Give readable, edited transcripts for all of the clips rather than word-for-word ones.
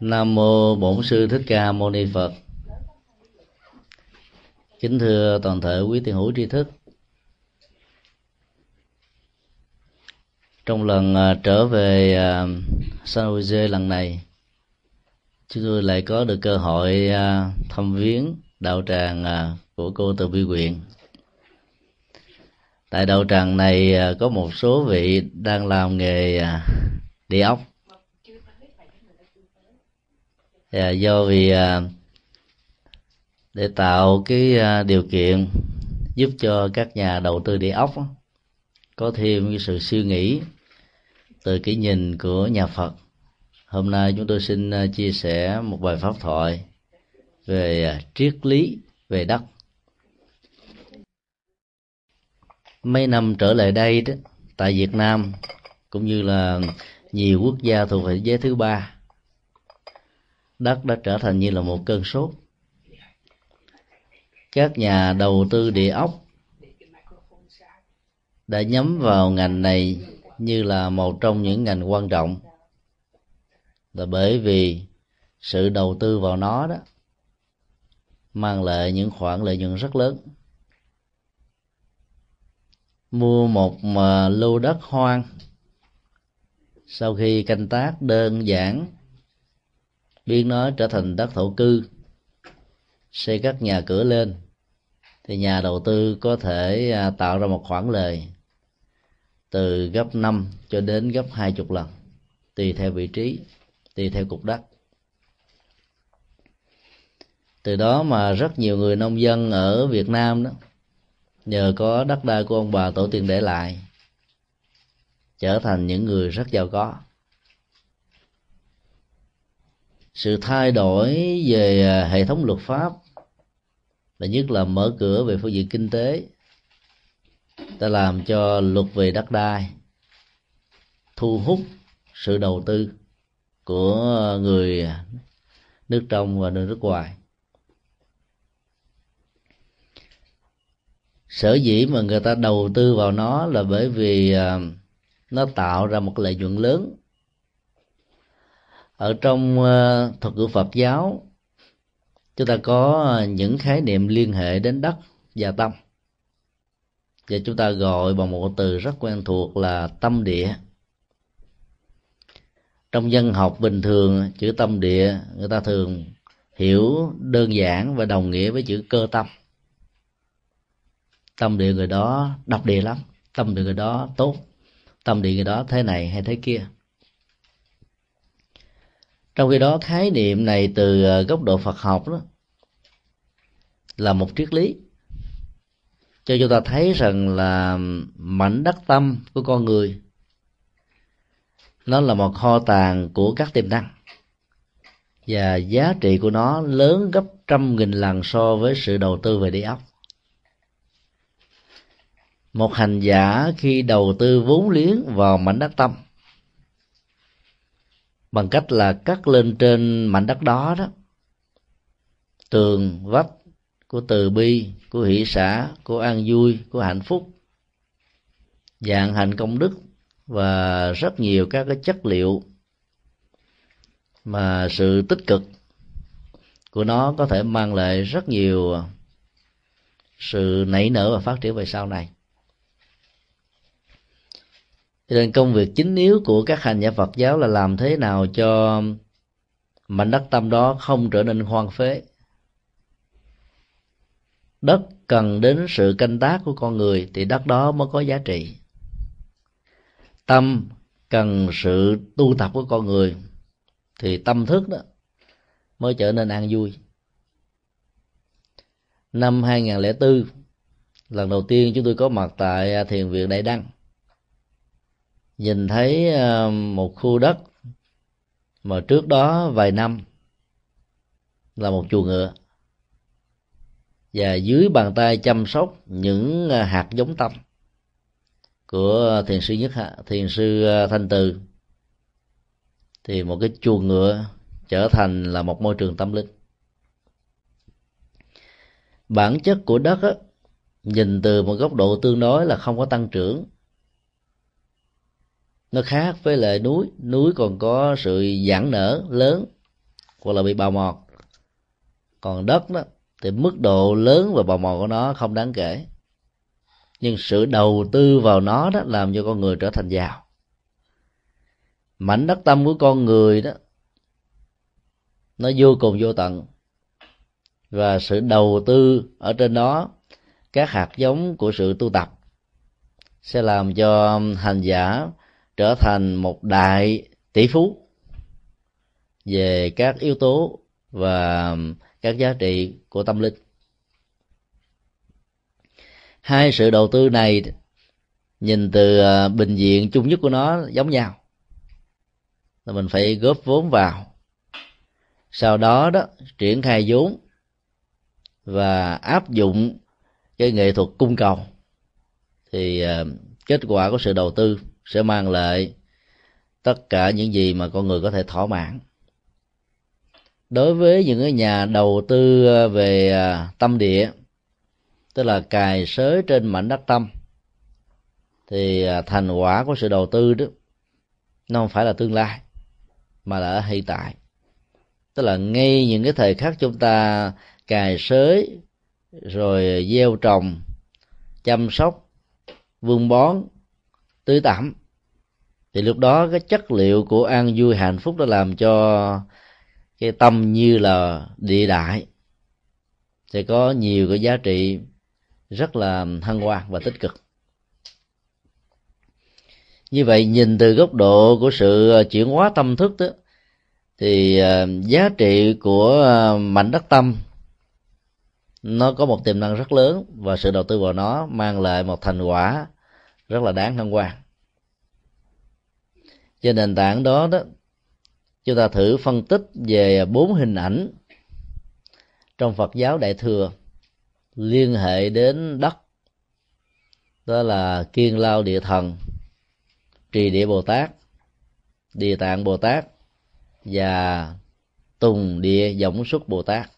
Nam mô Bổn Sư Thích Ca Mâu Ni Phật. Kính thưa toàn thể quý thiền hữu tri thức, trong lần trở về San Jose lần này, chúng tôi lại có được cơ hội thăm viếng đạo tràng của cô Từ Bi Nguyện. Tại đạo tràng này có một số vị đang làm nghề địa ốc. Do vì để tạo cái điều kiện giúp cho các nhà đầu tư địa ốc có thêm cái sự suy nghĩ từ cái nhìn của nhà Phật, hôm nay chúng tôi xin chia sẻ một bài pháp thoại về triết lý về đất. Mấy năm trở lại đây đó, tại Việt Nam cũng như là nhiều quốc gia thuộc về thế giới thứ ba, đất đã trở thành như là một cơn sốt. Các nhà đầu tư địa ốc đã nhắm vào ngành này như là một trong những ngành quan trọng, là bởi vì sự đầu tư vào nó đó mang lại những khoản lợi nhuận rất lớn. Mua một lô đất hoang, sau khi canh tác đơn giản biến nó trở thành đất thổ cư, xây các nhà cửa lên, thì nhà đầu tư có thể tạo ra một khoản lời từ gấp 5 cho đến gấp 20 lần, tùy theo vị trí, tùy theo cục đất. Từ đó mà rất nhiều người nông dân ở Việt Nam đó, nhờ có đất đai của ông bà tổ tiên để lại, trở thành những người rất giàu có. Sự thay đổi về hệ thống luật pháp, và nhất là mở cửa về phương diện kinh tế, đã làm cho luật về đất đai thu hút sự đầu tư của người nước trong và nước ngoài. Sở dĩ mà người ta đầu tư vào nó là bởi vì nó tạo ra một lợi nhuận lớn. Ở trong thuật ngữ Phật giáo, chúng ta có những khái niệm liên hệ đến đất và tâm, và chúng ta gọi bằng một từ rất quen thuộc là tâm địa. Trong dân học bình thường, chữ tâm địa người ta thường hiểu đơn giản và đồng nghĩa với chữ cơ tâm. Tâm địa người đó độc địa lắm, tâm địa người đó tốt, tâm địa người đó thế này hay thế kia. Trong khi đó, khái niệm này từ góc độ Phật học đó là một triết lý cho chúng ta thấy rằng là mảnh đất tâm của con người nó là một kho tàng của các tiềm năng, và giá trị của nó lớn gấp 100.000 lần so với sự đầu tư về địa ốc. Một hành giả khi đầu tư vốn liếng vào mảnh đất tâm bằng cách là cắt lên trên mảnh đất đó đó tường vách của từ bi, của hỷ xả, của an vui, của hạnh phúc, vạn hạnh công đức và rất nhiều các cái chất liệu mà sự tích cực của nó có thể mang lại rất nhiều sự nảy nở và phát triển về sau này. Cho nên công việc chính yếu của các hành giả Phật giáo là làm thế nào cho mảnh đất tâm đó không trở nên hoang phế. Đất cần đến sự canh tác của con người thì đất đó mới có giá trị. Tâm cần sự tu tập của con người thì tâm thức đó mới trở nên an vui. Năm 2004, lần đầu tiên chúng tôi có mặt tại Thiền viện Đại Đăng, nhìn thấy một khu đất mà trước đó vài năm là một chuồng ngựa, và dưới bàn tay chăm sóc những hạt giống tâm của thiền sư Thanh Từ, thì một cái chuồng ngựa trở thành là một môi trường tâm linh. Bản chất của đất á, nhìn từ một góc độ tương đối là không có tăng trưởng, Nó khác với lại núi. Núi còn có sự giãn nở lớn hoặc là bị bào mòn, còn đất đó thì mức độ lớn và bào mòn của nó không đáng kể, nhưng sự đầu tư vào nó đó làm cho con người trở thành giàu. Mảnh đất tâm của con người đó nó vô cùng vô tận, và sự đầu tư ở trên đó, các hạt giống của sự tu tập sẽ làm cho hành giả trở thành một đại tỷ phú về các yếu tố và các giá trị của tâm linh. Hai sự đầu tư này nhìn từ bình diện chung nhất của nó giống nhau, là mình phải góp vốn vào, sau đó đó triển khai vốn và áp dụng cái nghệ thuật cung cầu, thì kết quả của sự đầu tư sẽ mang lại tất cả những gì mà con người có thể thỏa mãn. Đối với những cái nhà đầu tư về tâm địa, tức là cài xới trên mảnh đất tâm, thì thành quả của sự đầu tư đó nó không phải là tương lai mà là ở hiện tại, tức là ngay những cái thời khắc chúng ta cài xới rồi gieo trồng, chăm sóc, vun bón, tưới tẩm, thì lúc đó cái chất liệu của an vui hạnh phúc đã làm cho cái tâm như là địa đại sẽ có nhiều cái giá trị rất là hân hoan và tích cực. Như vậy nhìn từ góc độ của sự chuyển hóa tâm thức đó, thì giá trị của mảnh đất tâm nó có một tiềm năng rất lớn, và sự đầu tư vào nó mang lại một thành quả rất là đáng hân hoan. Trên nền tảng đó đó, chúng ta thử phân tích về 4 hình ảnh trong Phật giáo Đại Thừa liên hệ đến đất, đó là Kiên Lao Địa Thần, Trì Địa Bồ Tát, Địa Tạng Bồ Tát và Tùng Địa Võng Xuất Bồ Tát.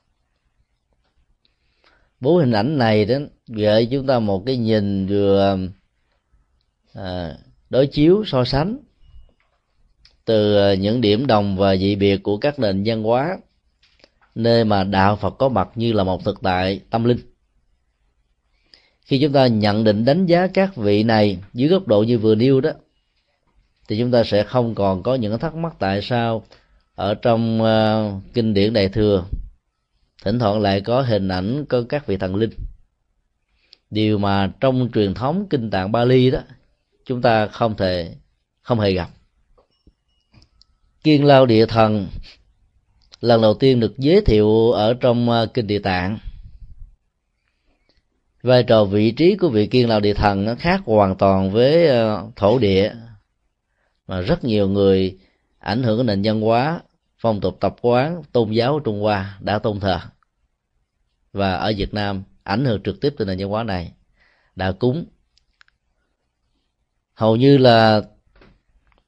4 hình ảnh này đó gợi chúng ta một cái nhìn vừa đối chiếu, so sánh từ những điểm đồng và dị biệt của các nền văn hóa, nơi mà đạo Phật có mặt như là một thực tại tâm linh. Khi chúng ta nhận định đánh giá các vị này dưới góc độ như vừa nêu đó, thì chúng ta sẽ không còn có những thắc mắc tại sao ở trong kinh điển Đại Thừa thỉnh thoảng lại có hình ảnh của các vị thần linh, điều mà trong truyền thống kinh Tạng Bali đó chúng ta không hề gặp. Kiên Lao Địa Thần lần đầu tiên được giới thiệu ở trong kinh Địa Tạng. Vai trò vị trí của vị Kiên Lao Địa Thần nó khác hoàn toàn với thổ địa, mà rất nhiều người ảnh hưởng đến nền văn hóa, phong tục tập quán, tôn giáo Trung Hoa đã tôn thờ, và ở Việt Nam ảnh hưởng trực tiếp từ nền văn hóa này đã cúng. Hầu như là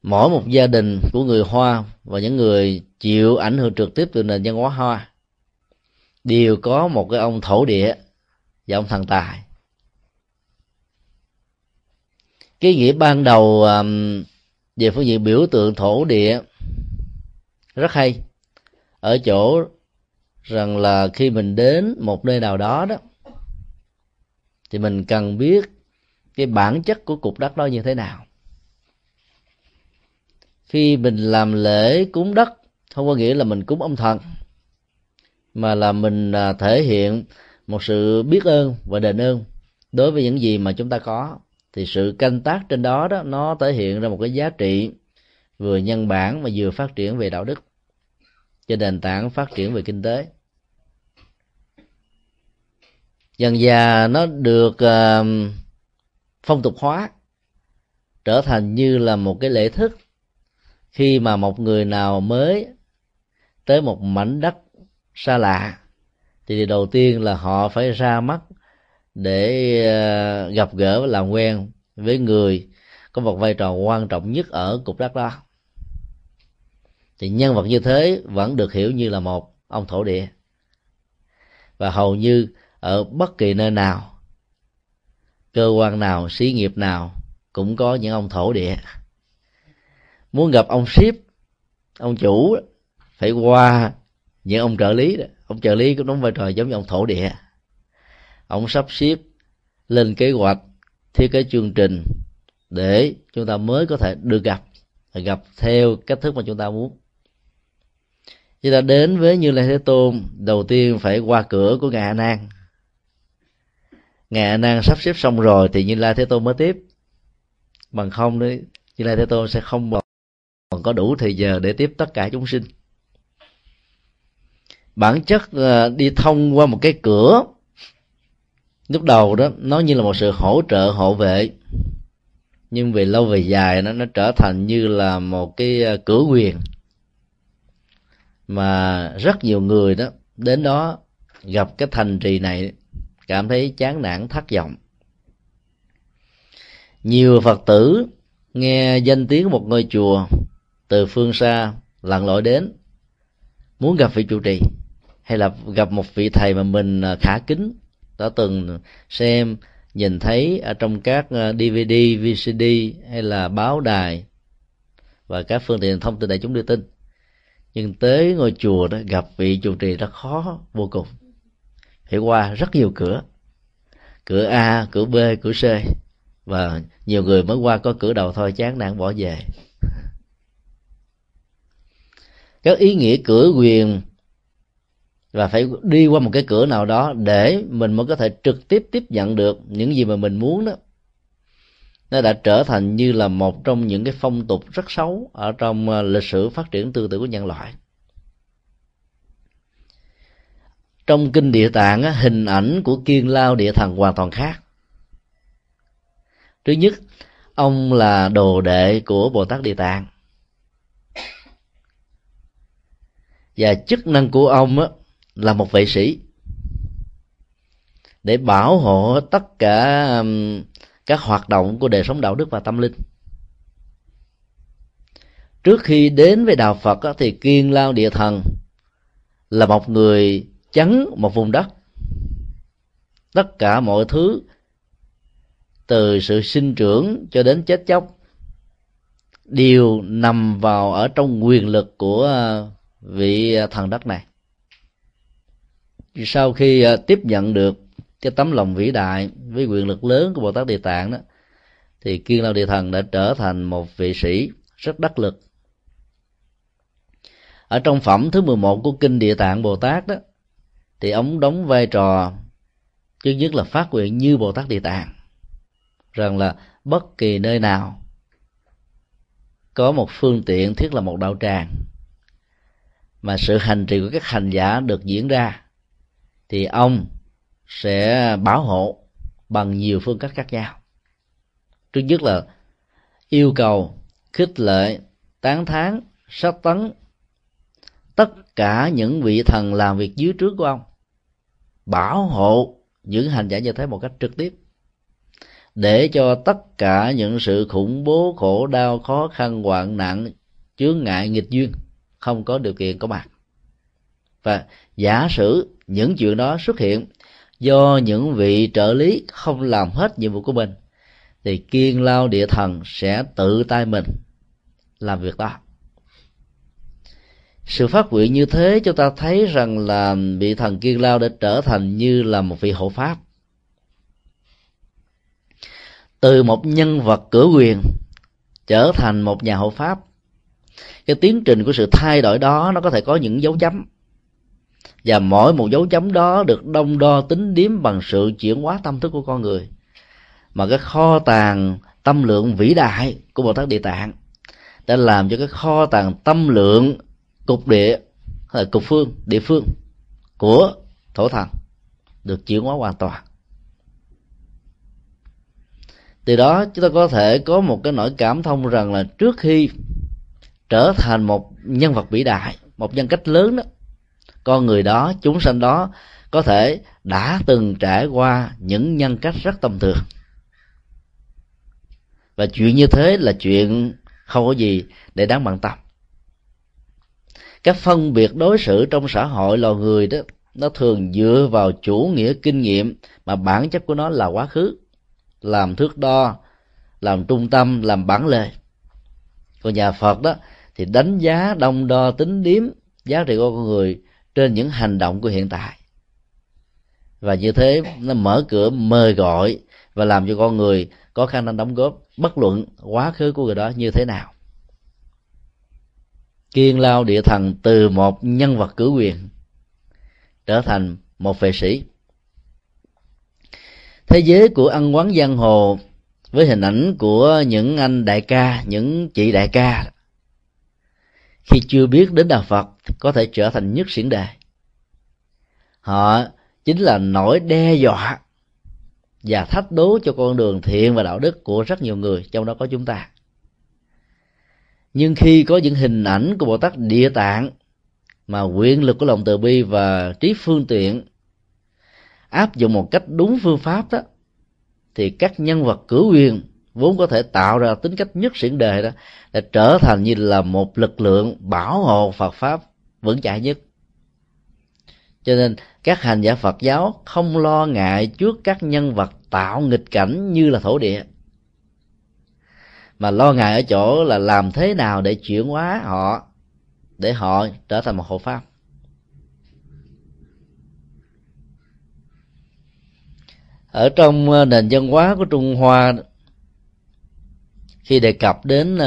mỗi một gia đình của người Hoa và những người chịu ảnh hưởng trực tiếp từ nền văn hóa Hoa đều có một cái ông thổ địa và ông thần tài. Cái nghĩa ban đầu về phương diện biểu tượng thổ địa rất hay ở chỗ rằng là khi mình đến một nơi nào đó đó thì mình cần biết cái bản chất của cục đất đó như thế nào. Khi mình làm lễ cúng đất không có nghĩa là mình cúng ông thần, mà là mình thể hiện một sự biết ơn và đền ơn đối với những gì mà chúng ta có, thì sự canh tác trên đó đó nó thể hiện ra một cái giá trị vừa nhân bản mà vừa phát triển về đạo đức, trên nền tảng phát triển về kinh tế. Dần dà nó được phong tục hóa, trở thành như là một cái lễ thức. Khi mà một người nào mới tới một mảnh đất xa lạ thì điều đầu tiên là họ phải ra mắt để gặp gỡ và làm quen với người có một vai trò quan trọng nhất ở cục đất đó. Thì nhân vật như thế vẫn được hiểu như là một ông thổ địa. Và hầu như ở bất kỳ nơi nào, cơ quan nào, xí nghiệp nào cũng có những ông thổ địa. muốn gặp ông ship, ông chủ phải qua những ông trợ lý đó. Ông trợ lý cũng đóng vai trò giống như ông thổ địa, ông sắp xếp lên kế hoạch, thiết kế chương trình để chúng ta mới có thể được gặp theo cách thức mà chúng ta muốn. Chúng ta đến với Như Lai Thế Tôn, đầu tiên phải qua cửa của ngài A-nan. Ngài A-nan sắp xếp xong rồi thì Như Lai Thế Tôn mới tiếp, bằng không đấy Như Lai Thế Tôn sẽ không còn có đủ thời giờ để tiếp tất cả chúng sinh. Bản chất đi thông qua một cái cửa lúc đầu đó nó như là một sự hỗ trợ hộ vệ, nhưng về lâu về dài nó trở thành như là một cái cửa quyền mà rất nhiều người đó đến đó gặp cái thành trì này cảm thấy chán nản, thất vọng. Nhiều Phật tử nghe danh tiếng một ngôi chùa từ phương xa lặn lội đến, muốn gặp vị trụ trì hay là gặp một vị thầy mà mình khả kính, đã từng xem nhìn thấy ở trong các DVD, VCD hay là báo đài và các phương tiện thông tin đại chúng đưa tin, nhưng tới ngôi chùa đó gặp vị trụ trì rất khó vô cùng, phải qua rất nhiều cửa, cửa A, cửa B, cửa C, và nhiều người mới qua có cửa đầu thôi, chán nản bỏ về. Các ý nghĩa cửa quyền và phải đi qua một cái cửa nào đó để mình mới có thể trực tiếp tiếp nhận được những gì mà mình muốn đó, nó đã trở thành như là một trong những cái phong tục rất xấu ở trong lịch sử phát triển tư tưởng của nhân loại. Trong kinh Địa Tạng, hình ảnh của Kiên Lao Địa Thần hoàn toàn khác. Thứ nhất, ông là đồ đệ của Bồ Tát Địa Tạng, và chức năng của ông là một vệ sĩ để bảo hộ tất cả các hoạt động của đời sống đạo đức và tâm linh. Trước khi đến với đạo Phật thì Kiên Lao Địa Thần là một người chấn một vùng đất. Tất cả mọi thứ từ sự sinh trưởng cho đến chết chóc đều nằm vào ở trong quyền lực của vị thần đất này. Sau khi tiếp nhận được cái tấm lòng vĩ đại với quyền lực lớn của Bồ Tát Địa Tạng đó, thì Kiên Lao Địa Thần đã trở thành một vị sĩ rất đắc lực. Ở trong phẩm thứ 11 của Kinh Địa Tạng Bồ Tát đó, thì ông đóng vai trò thứ nhất là phát nguyện như Bồ Tát Địa Tạng, rằng là bất kỳ nơi nào có một phương tiện, thiết là một đạo tràng mà sự hành trì của các hành giả được diễn ra, thì ông sẽ bảo hộ bằng nhiều phương cách khác nhau. Thứ nhất là yêu cầu, khích lệ, tán thán, sách tấn tất cả những vị thần làm việc dưới trước của ông, bảo hộ những hành giả như thế một cách trực tiếp, để cho tất cả những sự khủng bố, khổ đau, khó khăn, hoạn nạn, chướng ngại, nghịch duyên không có điều kiện có mặt. Và giả sử những chuyện đó xuất hiện do những vị trợ lý không làm hết nhiệm vụ của mình, thì Kiên Lao Địa Thần sẽ tự tay mình làm việc đó. Sự phát nguyện như thế, chúng ta thấy rằng là vị thần Kiên Lao đã trở thành như là một vị hộ pháp. Từ một nhân vật cửa quyền trở thành một nhà hộ pháp. Cái tiến trình của sự thay đổi đó nó có thể có những dấu chấm, và mỗi một dấu chấm đó được đong đo tính điểm bằng sự chuyển hóa tâm thức của con người. Mà cái kho tàng tâm lượng vĩ đại của Bồ Tát Địa Tạng đã làm cho cái kho tàng tâm lượng cục địa, hay là cục phương, địa phương của thổ thần được chuyển hóa hoàn toàn. Từ đó chúng ta có thể có một cái nỗi cảm thông rằng là trước khi trở thành một nhân vật vĩ đại, một nhân cách lớn đó, con người đó, chúng sanh đó có thể đã từng trải qua những nhân cách rất tầm thường. Và chuyện như thế là chuyện không có gì để đáng bận tâm. Các phân biệt đối xử trong xã hội loài người đó, nó thường dựa vào chủ nghĩa kinh nghiệm mà bản chất của nó là quá khứ, làm thước đo, làm trung tâm, làm bản lề. Còn nhà Phật đó thì đánh giá, đong đo, tính điếm giá trị của con người trên những hành động của hiện tại, và như thế nó mở cửa mời gọi và làm cho con người có khả năng đóng góp, bất luận quá khứ của người đó như thế nào. Kiên Lao Địa Thần từ một nhân vật cử quyền trở thành một vệ sĩ. Thế giới của ăn quán giang hồ với hình ảnh của những anh đại ca, những chị đại ca, khi chưa biết đến đạo Phật có thể trở thành nhất xỉn đề. Họ chính là nỗi đe dọa và thách đố cho con đường thiện và đạo đức của rất nhiều người, trong đó có chúng ta. Nhưng khi có những hình ảnh của Bồ Tát Địa Tạng mà quyền lực của lòng từ bi và trí phương tiện áp dụng một cách đúng phương pháp đó, thì các nhân vật cử quyền vốn có thể tạo ra tính cách nhất xỉn đề đó đã trở thành như là một lực lượng bảo hộ Phật pháp vững chãi nhất. Cho nên các hành giả Phật giáo không lo ngại trước các nhân vật tạo nghịch cảnh như là thổ địa, mà lo ngại ở chỗ là làm thế nào để chuyển hóa họ, để họ trở thành một hộ pháp. Ở trong nền văn hóa của Trung Hoa, khi đề cập đến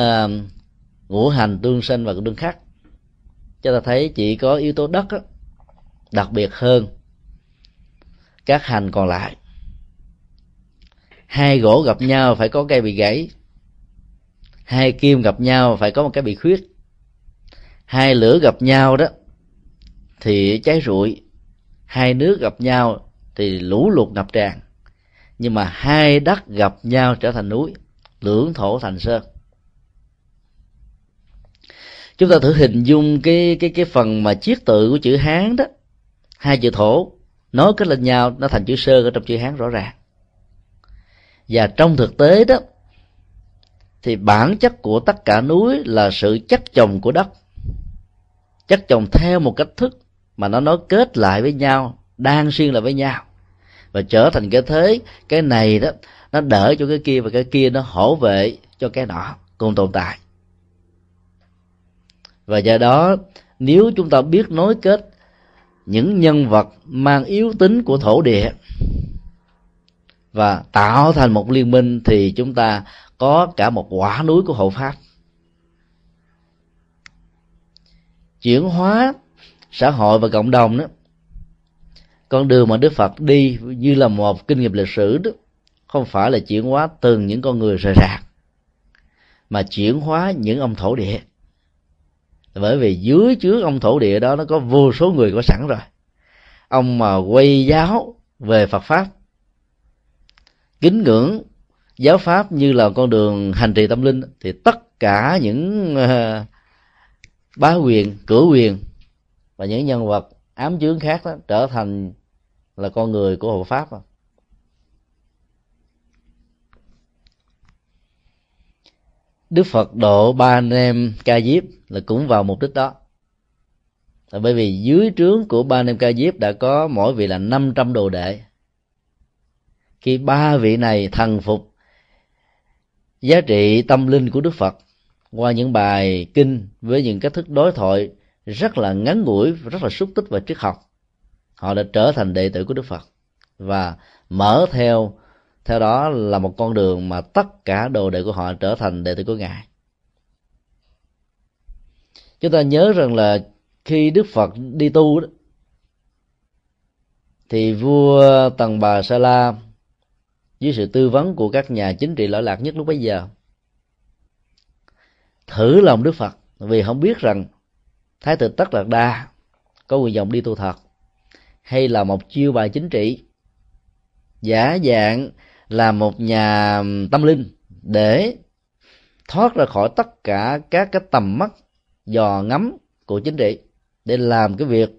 ngũ hành tương sinh và tương khắc, chúng ta thấy chỉ có yếu tố đất đó đặc biệt hơn các hành còn lại. Hai gỗ gặp nhau phải có cây bị gãy, hai kim gặp nhau phải có một cái bị khuyết, hai lửa gặp nhau đó thì cháy rụi, hai nước gặp nhau thì lũ lụt ngập tràn, nhưng mà hai đất gặp nhau trở thành núi, lưỡng thổ thành sơn. Chúng ta thử hình dung cái phần mà chiết tự của chữ Hán đó, hai chữ thổ nối kết lên nhau nó thành chữ sơn ở trong chữ Hán rõ ràng. Và trong thực tế đó thì bản chất của tất cả núi là sự chất chồng của đất, chất chồng theo một cách thức mà nó nối kết lại với nhau, đan xuyên lại với nhau và trở thành cái thế. Cái này đó nó đỡ cho cái kia, và cái kia nó hỗ vệ cho cái nọ cùng tồn tại. Và do đó nếu chúng ta biết nối kết những nhân vật mang yếu tính của thổ địa và tạo thành một liên minh, thì chúng ta có cả một quả núi của hộ pháp. Chuyển hóa xã hội và cộng đồng đó, con đường mà Đức Phật đi như là một kinh nghiệm lịch sử đó, không phải là chuyển hóa từng những con người rời rạc, mà chuyển hóa những ông thổ địa. Bởi vì dưới chướng ông thổ địa đó nó có vô số người có sẵn rồi. Ông mà quay giáo về Phật pháp, kính ngưỡng giáo pháp như là con đường hành trì tâm linh, thì tất cả những bá quyền, cửa quyền và những nhân vật ám chướng khác đó trở thành là con người của hộ pháp. Đức Phật độ ba anh em Ca Diếp là cũng vào mục đích đó, là bởi vì dưới trướng của ba anh em Ca Diếp đã có mỗi vị là 500 đồ đệ. Khi ba vị này thần phục giá trị tâm linh của Đức Phật qua những bài kinh với những cách thức đối thoại rất là ngắn ngủi, rất là xúc tích và triết học, họ đã trở thành đệ tử của Đức Phật và mở theo đó là một con đường mà tất cả đồ đệ của họ trở thành đệ tử của Ngài. Chúng ta nhớ rằng là khi Đức Phật đi tu đó, thì vua Tần Bà Sa La dưới sự tư vấn của các nhà chính trị lõi lạc nhất lúc bấy giờ thử lòng Đức Phật, vì không biết rằng Thái tử Tất Đạt Đa có nguyện vọng đi tu thật hay là một chiêu bài chính trị, giả dạng là một nhà tâm linh để thoát ra khỏi tất cả các cái tầm mắt dò ngắm của chính trị, để làm cái việc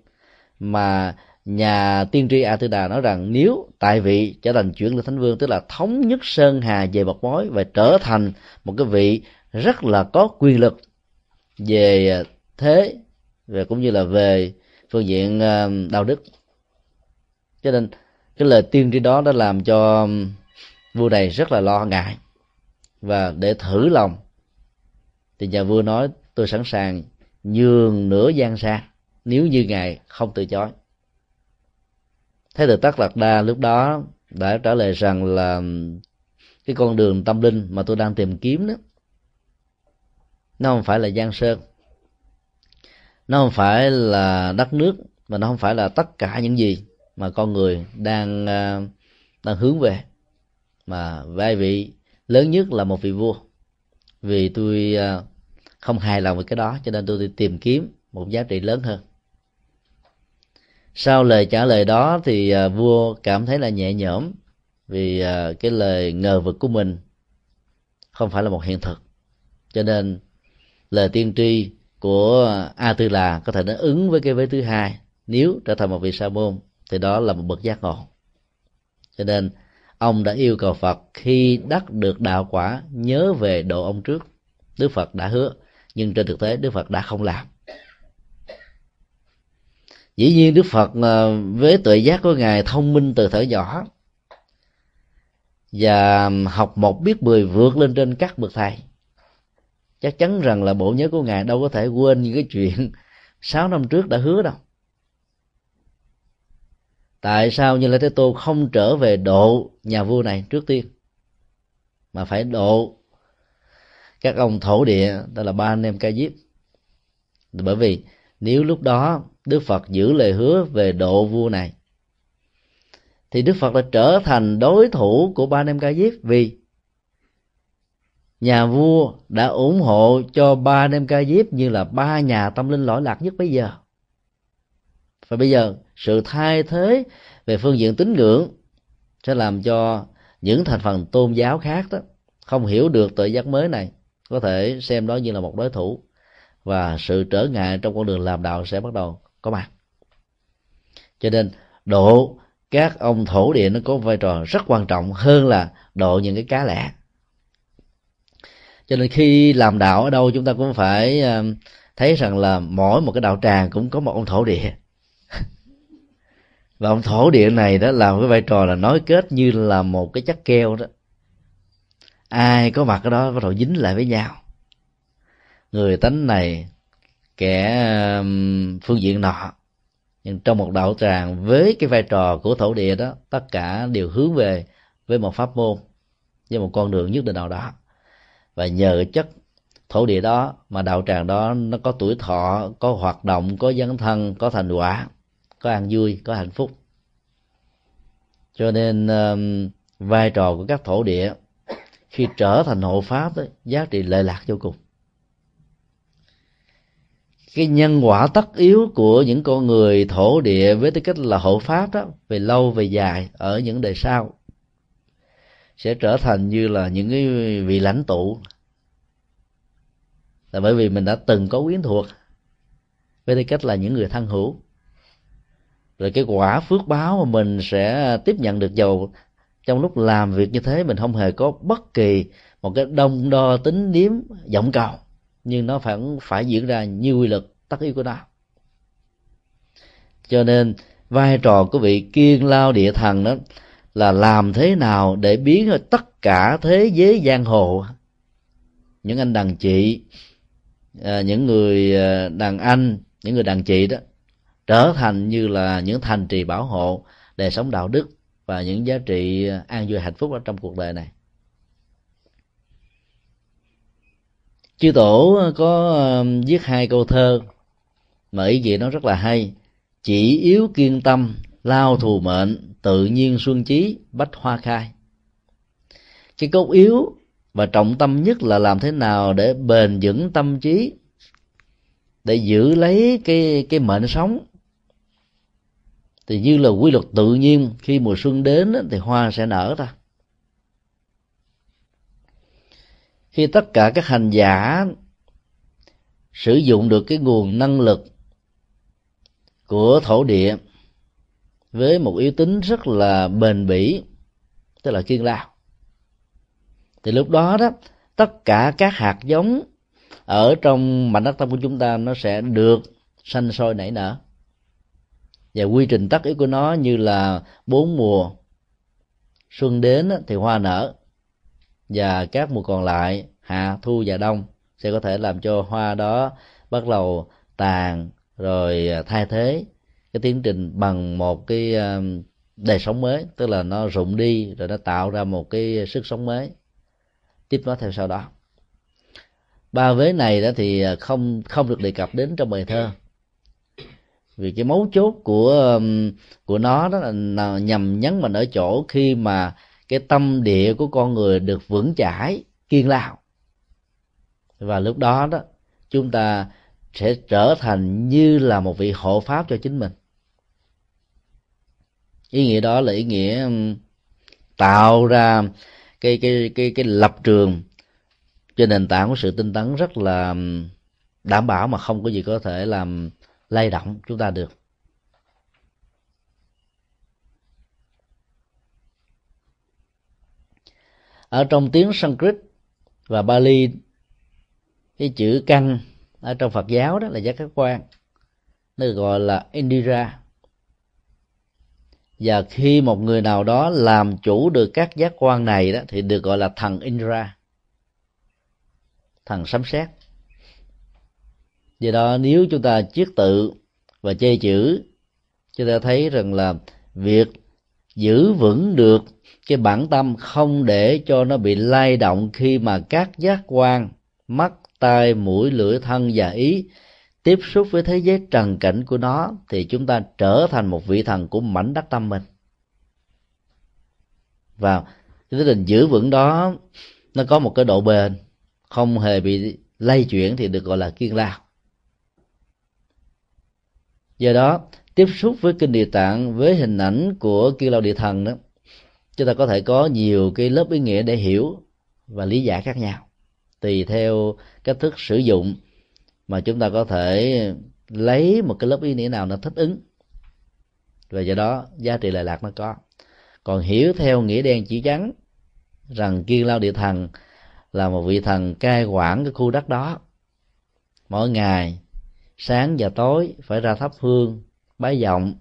mà nhà tiên tri A Tư Đà nói rằng nếu tại vị trở thành chuyển lên thánh vương, tức là thống nhất sơn hà về bậc mối và trở thành một cái vị rất là có quyền lực về thế và cũng như là về phương diện đạo đức. Cho nên cái lời tiên tri đó đã làm cho vua này rất là lo ngại, và để thử lòng thì nhà vua nói tôi sẵn sàng nhường nửa gian xa nếu như ngài không từ chối. Thế tử Tất Đạt Đa lúc đó đã trả lời rằng là cái con đường tâm linh mà tôi đang tìm kiếm đó, nó không phải là giang sơn, nó không phải là đất nước, mà nó không phải là tất cả những gì mà con người đang hướng về. Mà vai vị lớn nhất là một vị vua. Vì tôi không hài lòng với cái đó, cho nên tôi tìm kiếm một giá trị lớn hơn. Sau lời trả lời đó thì vua cảm thấy là nhẹ nhõm, vì cái lời ngờ vực của mình không phải là một hiện thực. Cho nên lời tiên tri của A Tư Đà có thể nó ứng với cái vế thứ hai. Nếu trở thành một vị sa môn thì đó là một bậc giác ngộ. Cho nên ông đã yêu cầu Phật khi đắc được đạo quả nhớ về độ ông trước. Đức Phật đã hứa, nhưng trên thực tế Đức Phật đã không làm. Dĩ nhiên Đức Phật với tuệ giác của Ngài thông minh từ thở nhỏ, và học một biết 10 vượt lên trên các bậc thầy. Chắc chắn rằng là bộ nhớ của Ngài đâu có thể quên những cái chuyện 6 năm trước đã hứa đâu. Tại sao Như Lai Thế Tôn không trở về độ nhà vua này trước tiên, mà phải độ các ông thổ địa, đó là ba anh em Ca Diếp? Bởi vì nếu lúc đó Đức Phật giữ lời hứa về độ vua này, thì Đức Phật đã trở thành đối thủ của ba anh em Ca Diếp, vì nhà vua đã ủng hộ cho ba anh em Ca Diếp như là ba nhà tâm linh lỗi lạc nhất bây giờ. Và bây giờ sự thay thế về phương diện tín ngưỡng sẽ làm cho những thành phần tôn giáo khác đó không hiểu được tự giác mới này, có thể xem đó như là một đối thủ, và sự trở ngại trong con đường làm đạo sẽ bắt đầu có mặt. Cho nên độ các ông thổ địa nó có vai trò rất quan trọng hơn là độ những cái cá lẻ. Cho nên khi làm đạo ở đâu chúng ta cũng phải thấy rằng là mỗi một cái đạo tràng cũng có một ông thổ địa. Và ông thổ địa này đó làm cái vai trò là nối kết như là một cái chất keo đó. Ai có mặt ở đó bắt đầu dính lại với nhau. Người tánh này, kẻ phương diện nọ. Nhưng trong một đạo tràng với cái vai trò của thổ địa đó, tất cả đều hướng về với một pháp môn, với một con đường nhất định nào đó. Và nhờ chất thổ địa đó mà đạo tràng đó nó có tuổi thọ, có hoạt động, có dấn thân, có thành quả, có ăn vui, có hạnh phúc. Cho nên vai trò của các thổ địa khi trở thành hộ pháp đó, giá trị lợi lạc vô cùng. Cái nhân quả tất yếu của những con người thổ địa với tư cách là hộ pháp đó, về lâu về dài ở những đời sau sẽ trở thành như là những cái vị lãnh tụ, là bởi vì mình đã từng có quyến thuộc với tư cách là những người thân hữu. Rồi cái quả phước báo mà mình sẽ tiếp nhận được, dầu trong lúc làm việc như thế mình không hề có bất kỳ một cái đông đo tính điếm vọng cầu, nhưng nó phải diễn ra như quy luật tất yếu của nó. Cho nên vai trò của vị Kiên Lao Địa Thần đó là làm thế nào để biến tất cả thế giới giang hồ, những anh đàn chị, những người đàn anh, những người đàn chị đó, trở thành như là những thành trì bảo hộ đời sống đạo đức và những giá trị an vui hạnh phúc ở trong cuộc đời này. Chư Tổ có viết hai câu thơ mà ý nghĩa nó rất là hay: chỉ yếu kiên tâm, lao thù mệnh, tự nhiên xuân chí, bách hoa khai. Cái cốt yếu và trọng tâm nhất là làm thế nào để bền vững tâm trí, để giữ lấy cái mệnh sống. Thì như là quy luật tự nhiên, khi mùa xuân đến thì hoa sẽ nở ra. Khi tất cả các hành giả sử dụng được cái nguồn năng lực của thổ địa với một yếu tính rất là bền bỉ, tức là kiên lao, thì lúc đó đó tất cả các hạt giống ở trong mảnh đất tâm của chúng ta nó sẽ được sanh sôi nảy nở. Và quy trình tất yếu của nó như là bốn mùa xuân đến thì hoa nở, và các mùa còn lại hạ, thu và đông sẽ có thể làm cho hoa đó bắt đầu tàn rồi thay thế cái tiến trình bằng một cái đời sống mới, tức là nó rụng đi rồi nó tạo ra một cái sức sống mới tiếp nó theo sau đó. Ba vế này đó thì không được đề cập đến trong bài thơ, vì cái mấu chốt của nó đó là nhằm nhấn mạnh ở chỗ khi mà cái tâm địa của con người được vững chãi, kiên lao, và lúc đó đó chúng ta sẽ trở thành như là một vị hộ pháp cho chính mình. Ý nghĩa đó là ý nghĩa tạo ra cái lập trường trên nền tảng của sự tinh tấn rất là đảm bảo, mà không có gì có thể làm lay động chúng ta được. Ở trong tiếng Sanskrit và Pali, cái chữ căn ở trong Phật giáo đó là giác các quan, nó gọi là Indira. Và khi một người nào đó làm chủ được các giác quan này đó thì được gọi là thần Indra, thần sấm sét. Do đó nếu chúng ta chiết tự và chê chữ, chúng ta thấy rằng là việc giữ vững được cái bản tâm, không để cho nó bị lay động khi mà các giác quan mắt, tai, mũi, lưỡi, thân và ý tiếp xúc với thế giới trần cảnh của nó, thì chúng ta trở thành một vị thần của mảnh đất tâm mình. Và cái tình giữ vững đó nó có một cái độ bền, không hề bị lay chuyển thì được gọi là kiên lao. Do đó tiếp xúc với kinh Địa Tạng, với hình ảnh của Kiên Lao Địa Thần đó, chúng ta có thể có nhiều cái lớp ý nghĩa để hiểu và lý giải khác nhau, tùy theo cách thức sử dụng mà chúng ta có thể lấy một cái lớp ý nghĩa nào nó thích ứng, và do đó giá trị lợi lạc nó có. Còn hiểu theo nghĩa đen chỉ trắng rằng Kiên Lao Địa Thần là một vị thần cai quản cái khu đất đó, mỗi ngày sáng và tối phải ra thắp hương bái vọng,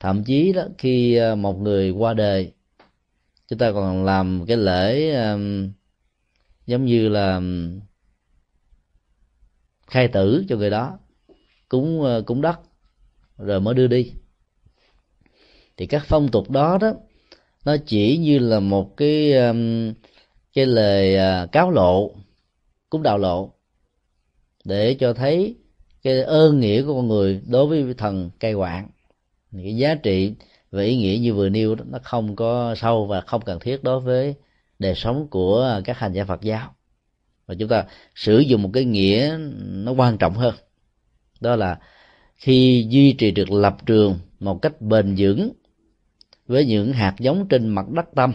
thậm chí đó khi một người qua đời chúng ta còn làm cái lễ giống như là khai tử cho người đó, cúng đất rồi mới đưa đi. Thì các phong tục đó đó nó chỉ như là một cái lời cáo lộ, cúng đạo lộ, để cho thấy cái ơn nghĩa của con người đối với thần cai quản. Cái giá trị và ý nghĩa như vừa nêu đó, nó không có sâu và không cần thiết đối với đời sống của các hành giả Phật giáo, và chúng ta sử dụng một cái nghĩa nó quan trọng hơn, đó là khi duy trì được lập trường một cách bền vững với những hạt giống trên mặt đất tâm,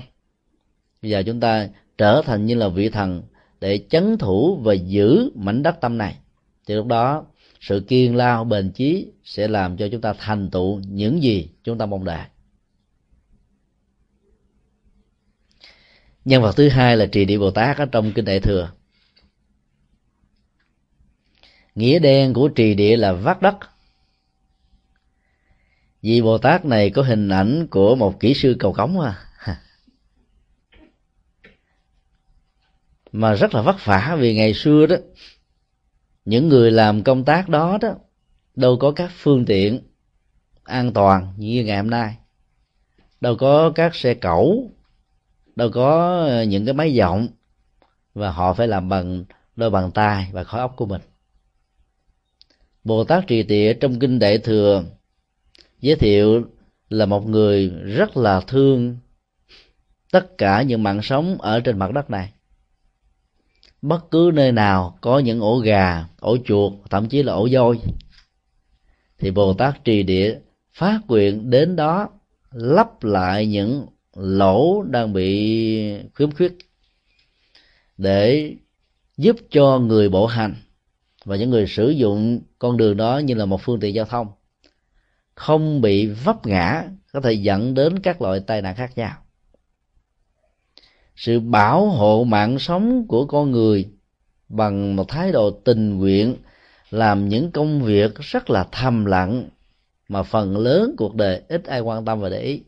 bây giờ chúng ta trở thành như là vị thần để chấn thủ và giữ mảnh đất tâm này, thì lúc đó sự kiên lao bền chí sẽ làm cho chúng ta thành tựu những gì chúng ta mong đợi. Nhân vật thứ hai là Trì Địa Bồ Tát ở trong kinh Đại Thừa. Nghĩa đen của Trì Địa là vác đất. Vị Bồ Tát này có hình ảnh của một kỹ sư cầu cống mà rất là vất vả, vì ngày xưa đó những người làm công tác đó đó đâu có các phương tiện an toàn như ngày hôm nay, đâu có các xe cẩu, đâu có những cái máy giọng, và họ phải làm bằng đôi bàn tay và khối óc của mình. Bồ Tát Trì Địa trong kinh Đại Thừa giới thiệu là một người rất là thương tất cả những mạng sống ở trên mặt đất này. Bất cứ nơi nào có những ổ gà, ổ chuột, thậm chí là ổ voi, thì Bồ Tát Trì Địa phát nguyện đến đó lấp lại những lỗ đang bị khiếm khuyết, để giúp cho người bộ hành và những người sử dụng con đường đó như là một phương tiện giao thông không bị vấp ngã, có thể dẫn đến các loại tai nạn khác nhau. Sự bảo hộ mạng sống của con người bằng một thái độ tình nguyện, làm những công việc rất là thầm lặng mà phần lớn cuộc đời ít ai quan tâm và để ý,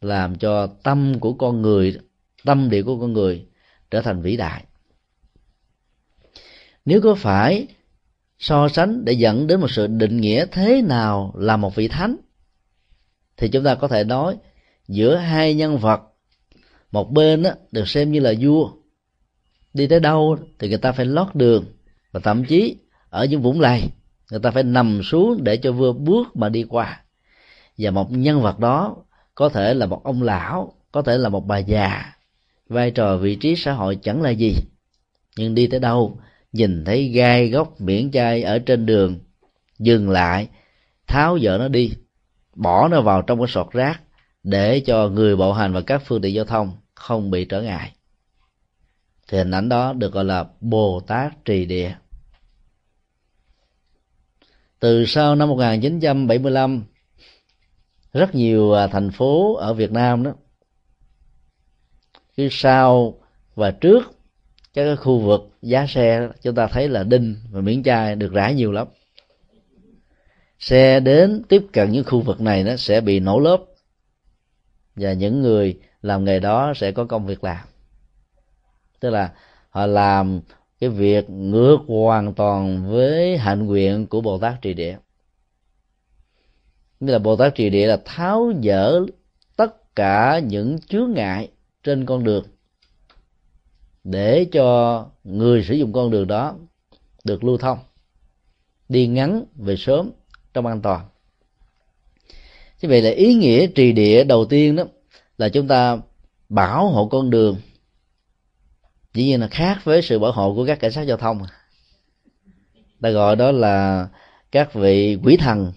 làm cho tâm của con người, tâm địa của con người trở thành vĩ đại. Nếu có phải so sánh để dẫn đến một sự định nghĩa thế nào là một vị thánh, thì chúng ta có thể nói giữa hai nhân vật, một bên được xem như là vua, đi tới đâu thì người ta phải lót đường, và thậm chí ở những vũng lầy người ta phải nằm xuống để cho vua bước mà đi qua. Và một nhân vật đó có thể là một ông lão, có thể là một bà già, vai trò vị trí xã hội chẳng là gì, nhưng đi tới đâu nhìn thấy gai góc miễn chai ở trên đường, dừng lại, tháo dỡ nó đi, bỏ nó vào trong cái sọt rác để cho người bộ hành và các phương tiện giao thông không bị trở ngại. Thì hình ảnh đó được gọi là Bồ Tát Trì Địa. Từ sau năm 1975, rất nhiều thành phố ở Việt Nam đó, phía sau và trước các khu vực giá xe, chúng ta thấy là đinh và miễn chai được rải nhiều lắm. Xe đến tiếp cận những khu vực này nó sẽ bị nổ lốp, và những người làm nghề đó sẽ có công việc làm, tức là họ làm cái việc ngược hoàn toàn với hạnh nguyện của Bồ Tát Trì Địa. Nghĩa là Bồ Tát Trì Địa là tháo dỡ tất cả những chướng ngại trên con đường để cho người sử dụng con đường đó được lưu thông, đi ngắn về sớm trong an toàn. Như vậy là ý nghĩa trì địa đầu tiên đó là chúng ta bảo hộ con đường. Dĩ nhiên là khác với sự bảo hộ của các cảnh sát giao thông, ta gọi đó là các vị quỷ thần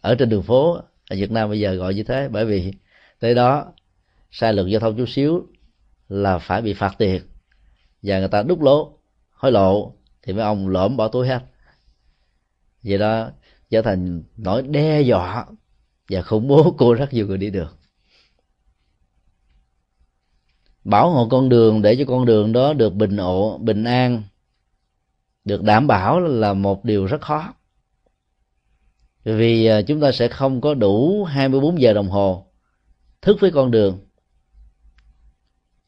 ở trên đường phố. Ở Việt Nam bây giờ gọi như thế, bởi vì tới đó sai luật giao thông chút xíu là phải bị phạt tiền, và người ta đúc lố hối lộ thì mấy ông lõm bỏ túi hết, vậy đó trở thành nỗi đe dọa và khủng bố của rất nhiều người đi đường. Bảo hộ con đường để cho con đường đó được bình an, được đảm bảo là một điều rất khó, vì chúng ta sẽ không có đủ 24 giờ đồng hồ thức với con đường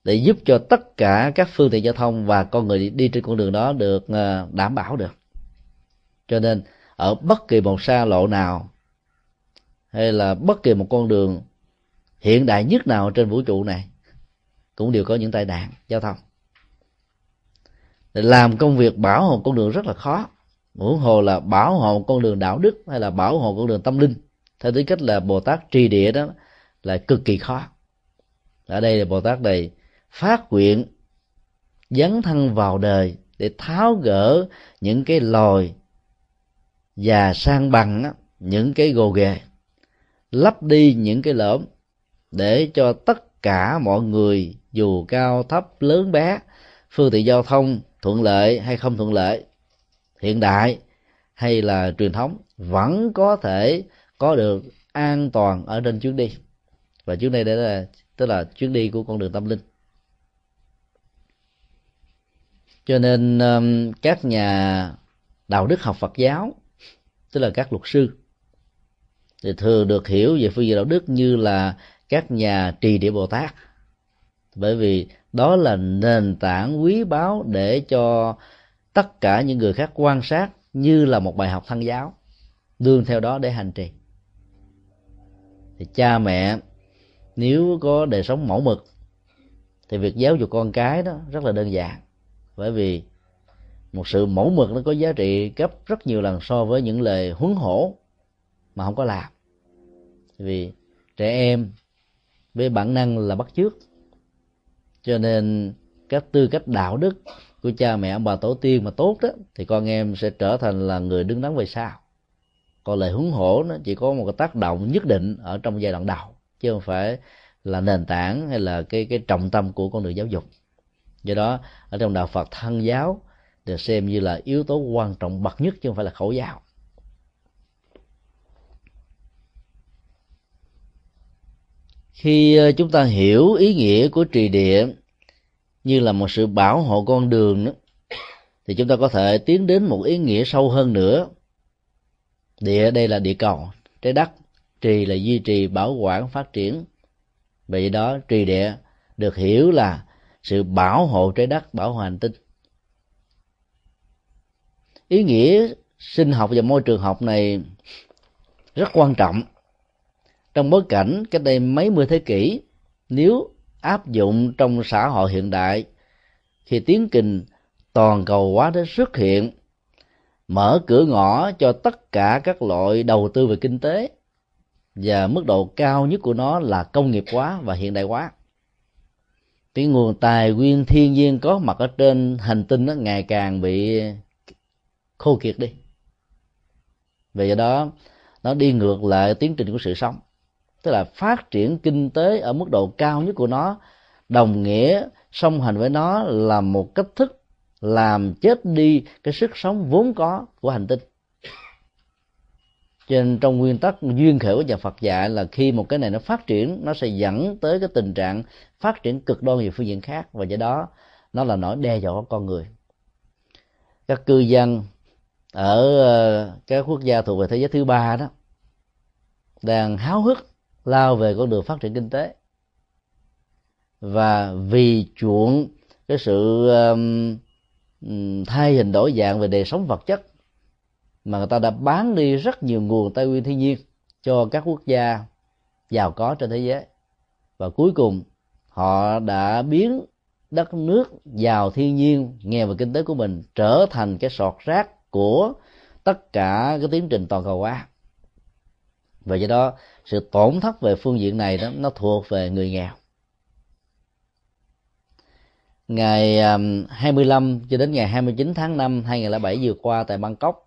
để giúp cho tất cả các phương tiện giao thông và con người đi trên con đường đó được đảm bảo được. Cho nên ở bất kỳ một xa lộ nào hay là bất kỳ một con đường hiện đại nhất nào trên vũ trụ này cũng đều có những tai nạn giao thông. Để làm công việc bảo hộ con đường rất là khó, huống hồ là bảo hộ con đường đạo đức hay là bảo hộ con đường tâm linh theo tính cách là Bồ Tát Trì Địa đó là cực kỳ khó. Ở đây là Bồ Tát này phát nguyện dấn thân vào đời để tháo gỡ những cái lồi và san bằng những cái gồ ghề, lấp đi những cái lõm để cho tất cả mọi người dù cao thấp lớn bé, phương tiện giao thông thuận lợi hay không thuận lợi, hiện đại hay là truyền thống, vẫn có thể có được an toàn ở trên chuyến đi. Và chuyến đi đây là tức là chuyến đi của con đường tâm linh. Cho nên các nhà đạo đức học Phật giáo, tức là các luật sư, thì thường được hiểu về phương diện đạo đức như là các nhà trì địa Bồ Tát, bởi vì đó là nền tảng quý báu để cho tất cả những người khác quan sát như là một bài học thân giáo, đương theo đó để hành trì. Thì cha mẹ nếu có đời sống mẫu mực thì việc giáo dục con cái đó rất là đơn giản, bởi vì một sự mẫu mực nó có giá trị gấp rất nhiều lần so với những lời huấn hổ mà không có làm. Vì trẻ em với bản năng là bắt chước, cho nên các tư cách đạo đức của cha mẹ ông bà tổ tiên mà tốt đó thì con em sẽ trở thành là người đứng đắn về sau. Còn lời huấn hổ nó chỉ có một cái tác động nhất định ở trong giai đoạn đầu, chứ không phải là nền tảng hay là cái trọng tâm của con đường giáo dục. Do đó ở trong đạo Phật, thân giáo được xem như là yếu tố quan trọng bậc nhất, chứ không phải là khẩu giáo. Khi chúng ta hiểu ý nghĩa của trì địa như là một sự bảo hộ con đường đó, thì chúng ta có thể tiến đến một ý nghĩa sâu hơn nữa. Địa đây là địa cầu, trái đất. Trì là duy trì, bảo quản, phát triển. Vậy đó, trì địa được hiểu là sự bảo hộ trái đất, bảo hộ hành tinh. Ý nghĩa sinh học và môi trường học này rất quan trọng. Trong bối cảnh cách đây mấy mươi thế kỷ, nếu áp dụng trong xã hội hiện đại, khi tiến trình toàn cầu hóa đến xuất hiện, mở cửa ngõ cho tất cả các loại đầu tư về kinh tế, và mức độ cao nhất của nó là công nghiệp hóa và hiện đại hóa, cái nguồn tài nguyên thiên nhiên có mặt ở trên hành tinh nó ngày càng bị khô kiệt đi. Vì đó nó đi ngược lại tiến trình của sự sống, tức là phát triển kinh tế ở mức độ cao nhất của nó đồng nghĩa song hành với nó là một cách thức làm chết đi cái sức sống vốn có của hành tinh. Cho nên trong nguyên tắc duyên khởi của nhà Phật dạy là khi một cái này nó phát triển, nó sẽ dẫn tới cái tình trạng phát triển cực đoan về phương diện khác, và do đó nó là nỗi đe dọa con người. Các cư dân ở các quốc gia thuộc về thế giới thứ ba đó đang háo hức lao về con đường phát triển kinh tế, và vì chuộng cái sự thay hình đổi dạng về đời sống vật chất mà người ta đã bán đi rất nhiều nguồn tài nguyên thiên nhiên cho các quốc gia giàu có trên thế giới, và cuối cùng họ đã biến đất nước giàu thiên nhiên, nghèo về kinh tế của mình trở thành cái sọt rác của tất cả cái tiến trình toàn cầu hóa. Và do đó sự tổn thất về phương diện này đó, nó thuộc về người nghèo. Ngày 25 cho đến ngày 29 tháng 5 2007 vừa qua tại Bangkok,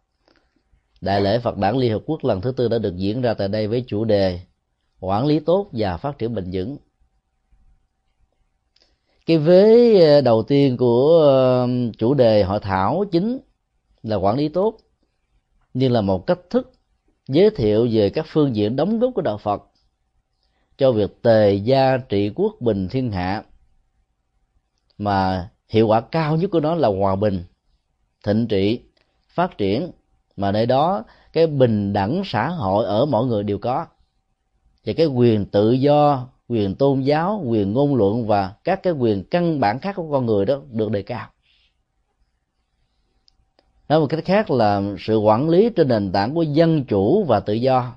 Đại lễ Phật đản Liên Hợp Quốc lần thứ 4 đã được diễn ra tại đây với chủ đề quản lý tốt và phát triển bền vững. Cái vế đầu tiên của chủ đề hội thảo chính là quản lý tốt, nhưng là một cách thức giới thiệu về các phương diện đóng góp của Đạo Phật cho việc tề gia trị quốc bình thiên hạ, mà hiệu quả cao nhất của nó là hòa bình, thịnh trị, phát triển, mà nơi đó cái bình đẳng xã hội ở mọi người đều có, và cái quyền tự do, quyền tôn giáo, quyền ngôn luận và các cái quyền căn bản khác của con người đó được đề cao. Nói một cách khác là sự quản lý trên nền tảng của dân chủ và tự do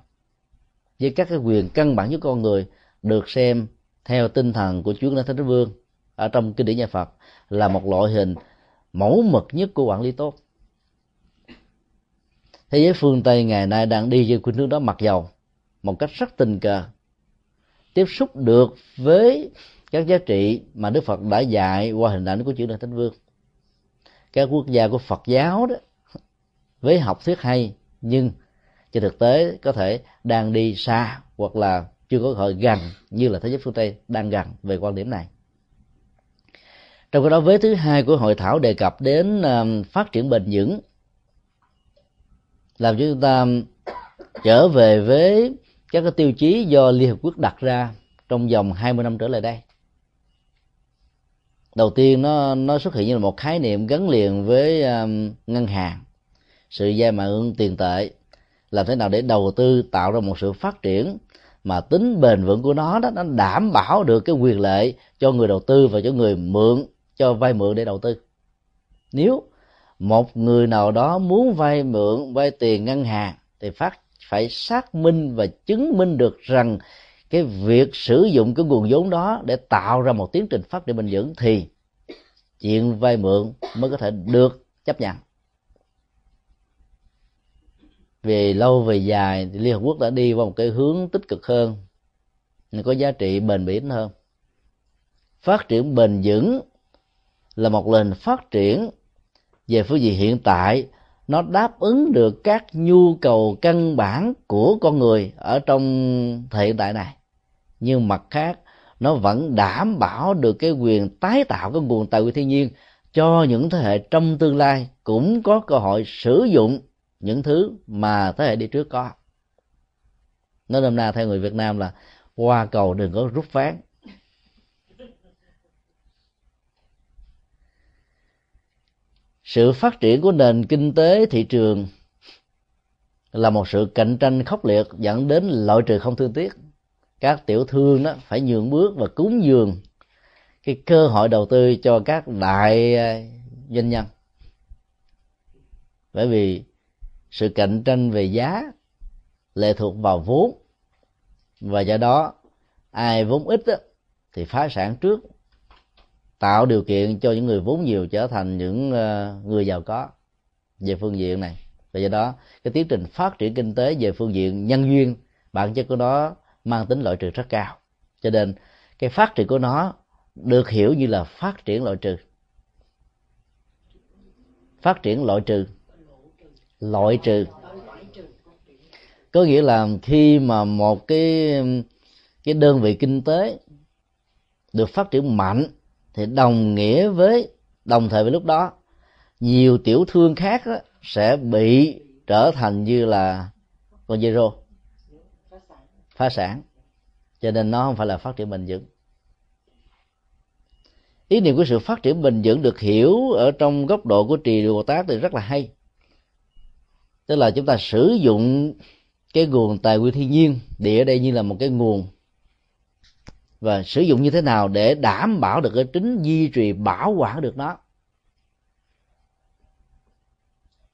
với các cái quyền căn bản của con người được xem theo tinh thần của Chúa Thánh Đức Vương ở trong kinh điển nhà Phật là một loại hình mẫu mực nhất của quản lý tốt. Thế giới phương Tây ngày nay đang đi về khuynh hướng đó, mặc dầu một cách rất tình cờ tiếp xúc được với các giá trị mà Đức Phật đã dạy qua hình ảnh của Chư Đại Thánh Vương. Các quốc gia của Phật giáo đó với học thuyết hay, nhưng trên thực tế có thể đang đi xa hoặc là chưa có cơ hội gần như là thế giới phương Tây đang gần về quan điểm này. Trong cái đó, vế thứ hai của hội thảo đề cập đến phát triển bền vững, làm cho chúng ta trở về với các cái tiêu chí do Liên Hợp Quốc đặt ra trong vòng 20 năm trở lại đây. Đầu tiên nó xuất hiện như là một khái niệm gắn liền với ngân hàng, sự gia mượn tiền tệ, làm thế nào để đầu tư tạo ra một sự phát triển mà tính bền vững của nó đó, nó đảm bảo được cái quyền lợi cho người đầu tư và cho người mượn, cho vay mượn để đầu tư. Nếu một người nào đó muốn vay mượn, vay tiền ngân hàng thì phải xác minh và chứng minh được rằng cái việc sử dụng cái nguồn vốn đó để tạo ra một tiến trình phát triển bền vững thì chuyện vay mượn mới có thể được chấp nhận. Về lâu về dài thì Liên Hợp Quốc đã đi vào một cái hướng tích cực hơn, có giá trị bền bỉ hơn. Phát triển bền vững là một lần phát triển về phương diện hiện tại, nó đáp ứng được các nhu cầu căn bản của con người ở trong thời hiện tại này, nhưng mặt khác nó vẫn đảm bảo được cái quyền tái tạo cái nguồn tài nguyên thiên nhiên cho những thế hệ trong tương lai cũng có cơ hội sử dụng những thứ mà thế hệ đi trước có. Nói nôm na theo người Việt Nam là qua cầu đừng có rút ván. Sự phát triển của nền kinh tế thị trường là một sự cạnh tranh khốc liệt dẫn đến loại trừ không thương tiếc. Các tiểu thương đó phải nhường bước và cúng dường cái cơ hội đầu tư cho các đại doanh nhân. bởi vì sự cạnh tranh về giá lệ thuộc vào vốn, và do đó ai vốn ít thì phá sản trước, tạo điều kiện cho những người vốn nhiều trở thành những người giàu có về phương diện này. Và do đó cái tiến trình phát triển kinh tế về phương diện nhân duyên, bản chất của nó mang tính loại trừ rất cao, cho nên cái phát triển của nó được hiểu như là phát triển loại trừ. Phát triển loại trừ, loại trừ có nghĩa là khi mà một cái đơn vị kinh tế được phát triển mạnh thì đồng nghĩa với, đồng thời với lúc đó nhiều tiểu thương khác đó sẽ bị trở thành như là con zero, phá sản, cho nên nó không phải là phát triển bền vững. Ý niệm của sự phát triển bền vững được hiểu ở trong góc độ của Trì Địa Bồ Tát thì rất là hay, tức là chúng ta sử dụng cái nguồn tài nguyên thiên nhiên, địa ở đây như là một cái nguồn, và sử dụng như thế nào để đảm bảo được cái tính duy trì, bảo quản được nó.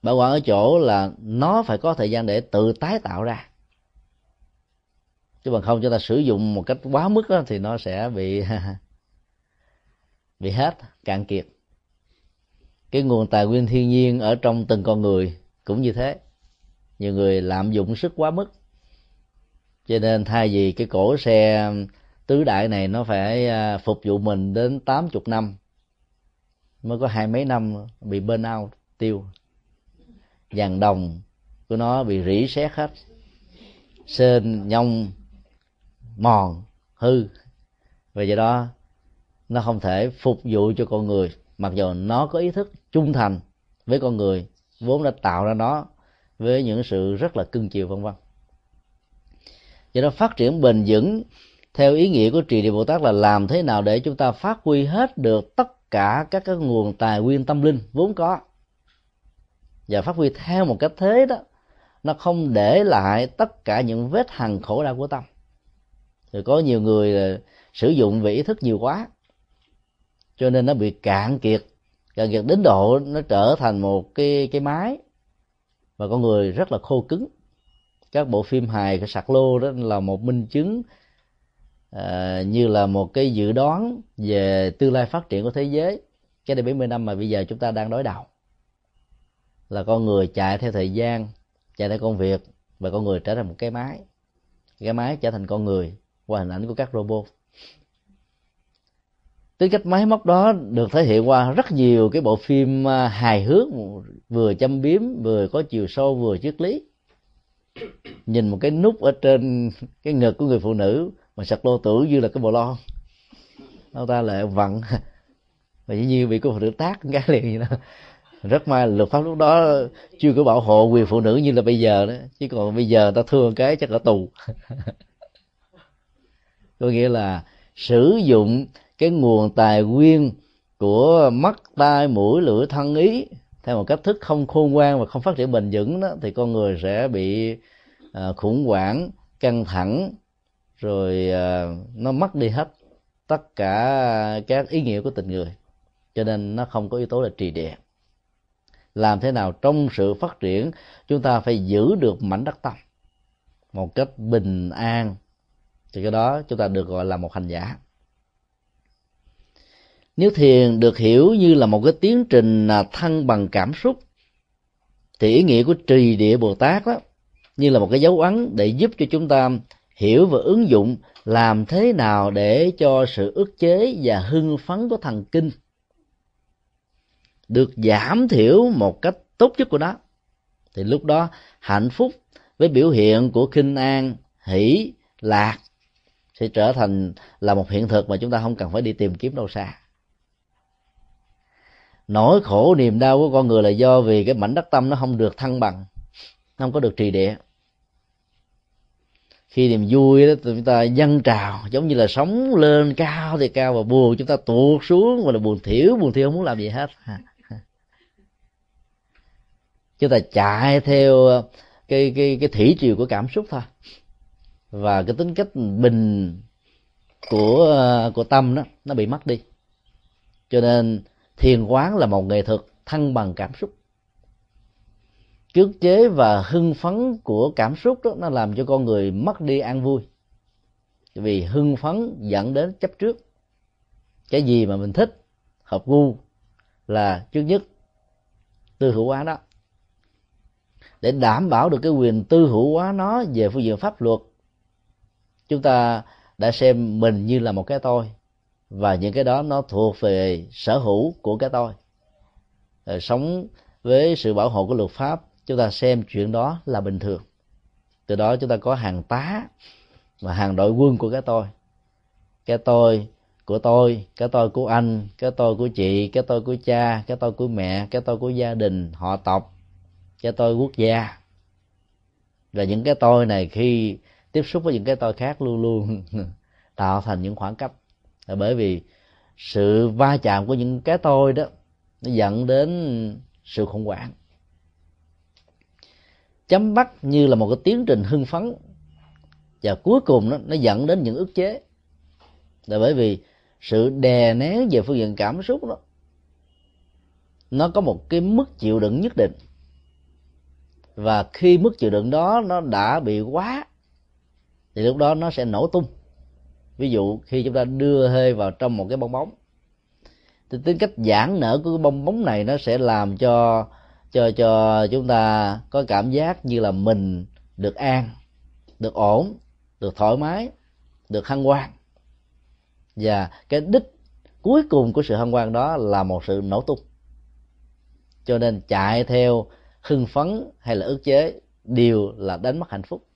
Bảo quản ở chỗ là nó phải có thời gian để tự tái tạo ra, chứ bằng không chúng ta sử dụng một cách quá mức đó, thì nó sẽ bị hết, cạn kiệt. Cái nguồn tài nguyên thiên nhiên ở trong từng con người cũng như thế, nhiều người lạm dụng sức quá mức, cho nên thay vì cái cỗ xe tứ đại này nó phải phục vụ mình đến 80 năm mới có hai mấy năm bị burn out tiêu, vàng đồng của nó bị rỉ sét hết, sên nhông mòn hư, vì vậy đó nó không thể phục vụ cho con người, mặc dù nó có ý thức trung thành với con người vốn đã tạo ra nó với những sự rất là cưng chiều, vân vân. Do đó phát triển bền vững theo ý nghĩa của Trì Địa Bồ Tát là làm thế nào để chúng ta phát huy hết được tất cả các cái nguồn tài nguyên tâm linh vốn có, và phát huy theo một cách thế đó nó không để lại tất cả những vết hằn khổ đau của tâm. Rồi có nhiều người sử dụng về ý thức nhiều quá, cho nên nó bị cạn kiệt đến độ nó trở thành một cái máy, và con người rất là khô cứng. Các bộ phim hài, cái sạc lô đó là một minh chứng như là một cái dự đoán về tương lai phát triển của thế giới. Cái đây 70 năm mà bây giờ chúng ta đang đối đầu là con người chạy theo thời gian, chạy theo công việc, và con người trở thành một cái máy. Cái máy trở thành con người qua hình ảnh của các robot. Tính cách máy móc đó được thể hiện qua rất nhiều cái bộ phim hài hước, vừa châm biếm, vừa có chiều sâu, vừa triết lý. Nhìn một cái nút ở trên cái ngực của người phụ nữ mà sạc lô tử như là cái bồ lon, ông ta lại vặn và dĩ nhiên bị cô phụ nữ tát cái liền vậy đó. Rất may luật pháp lúc đó chưa có bảo hộ quyền phụ nữ như là bây giờ đó, chứ còn bây giờ ta thương cái chắc ở tù. Có nghĩa là sử dụng cái nguồn tài nguyên của mắt, tai, mũi, lưỡi, thân, ý theo một cách thức không khôn ngoan và không phát triển bền vững đó, thì con người sẽ bị khủng hoảng, căng thẳng, rồi nó mất đi hết tất cả các ý nghĩa của tình người, cho nên nó không có yếu tố là trì địa. Làm thế nào trong sự phát triển chúng ta phải giữ được mảnh đất tâm một cách bình an, thì cái đó chúng ta được gọi là một hành giả. Nếu thiền được hiểu như là một cái tiến trình thăng bằng cảm xúc, thì ý nghĩa của Trì Địa Bồ Tát đó như là một cái dấu ấn để giúp cho chúng ta hiểu và ứng dụng làm thế nào để cho sự ức chế và hưng phấn của thần kinh được giảm thiểu một cách tốt nhất của nó, thì lúc đó hạnh phúc với biểu hiện của khinh an, hỷ, lạc sẽ trở thành là một hiện thực mà chúng ta không cần phải đi tìm kiếm đâu xa. Nỗi khổ niềm đau của con người là do vì cái mảnh đất tâm nó không được thăng bằng, nó không có được trì địa. Khi niềm vui đó chúng ta dâng trào giống như là sóng lên cao thì cao, và buồn chúng ta tuột xuống và là buồn thiểu không muốn làm gì hết. Chúng ta chạy theo cái thủy triều của cảm xúc thôi, và cái tính cách bình của tâm đó nó bị mất đi. Cho nên thiền quán là một nghệ thuật thăng bằng cảm xúc. Cưỡng chế và hưng phấn của cảm xúc đó, nó làm cho con người mất đi an vui, vì hưng phấn dẫn đến chấp trước. Cái gì mà mình thích, hợp gu là trước nhất, tư hữu hóa đó. Để đảm bảo được cái quyền tư hữu hóa nó về phương diện pháp luật, chúng ta đã xem mình như là một cái tôi, và những cái đó nó thuộc về sở hữu của cái tôi. Rồi sống với sự bảo hộ của luật pháp, chúng ta xem chuyện đó là bình thường. Từ đó chúng ta có hàng tá và hàng đội quân của cái tôi. Cái tôi của tôi, cái tôi của anh, cái tôi của chị, cái tôi của cha, cái tôi của mẹ, cái tôi của gia đình, họ tộc, cái tôi quốc gia. Và những cái tôi này khi tiếp xúc với những cái tôi khác luôn luôn tạo thành những khoảng cách. Là bởi vì sự va chạm của những cái tôi đó nó dẫn đến sự khủng hoảng. Chấm bắt như là một cái tiến trình hưng phấn, và cuối cùng nó dẫn đến những ức chế. Là bởi vì sự đè nén về phương diện cảm xúc đó, nó có một cái mức chịu đựng nhất định, và khi mức chịu đựng đó nó đã bị quá thì lúc đó nó sẽ nổ tung. Ví dụ khi chúng ta đưa hơi vào trong một cái bong bóng, thì tính cách giãn nở của cái bong bóng này nó sẽ làm cho chúng ta có cảm giác như là mình được an, được ổn, được thoải mái, được hân hoan. Và cái đích cuối cùng của sự hân hoan đó là một sự nổ tung. Cho nên chạy theo hưng phấn hay là ức chế đều là đánh mất hạnh phúc.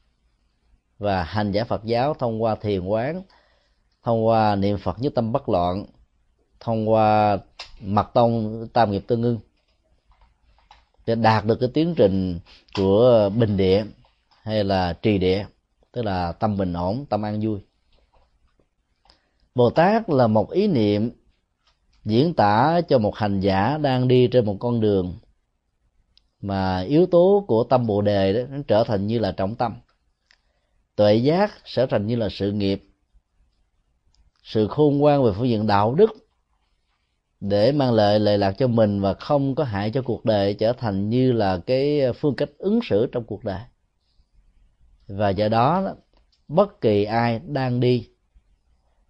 Và hành giả Phật giáo thông qua thiền quán, thông qua niệm Phật nhất tâm bất loạn, thông qua mật tông tam nghiệp tương ưng, để đạt được cái tiến trình của bình địa hay là trì địa, tức là tâm bình ổn, tâm an vui. Bồ Tát là một ý niệm diễn tả cho một hành giả đang đi trên một con đường mà yếu tố của tâm Bồ Đề đó, nó trở thành như là trọng tâm. Tuệ giác trở thành như là sự nghiệp, sự khôn ngoan về phương diện đạo đức để mang lại lợi lạc cho mình và không có hại cho cuộc đời, trở thành như là cái phương cách ứng xử trong cuộc đời. Và do đó bất kỳ ai đang đi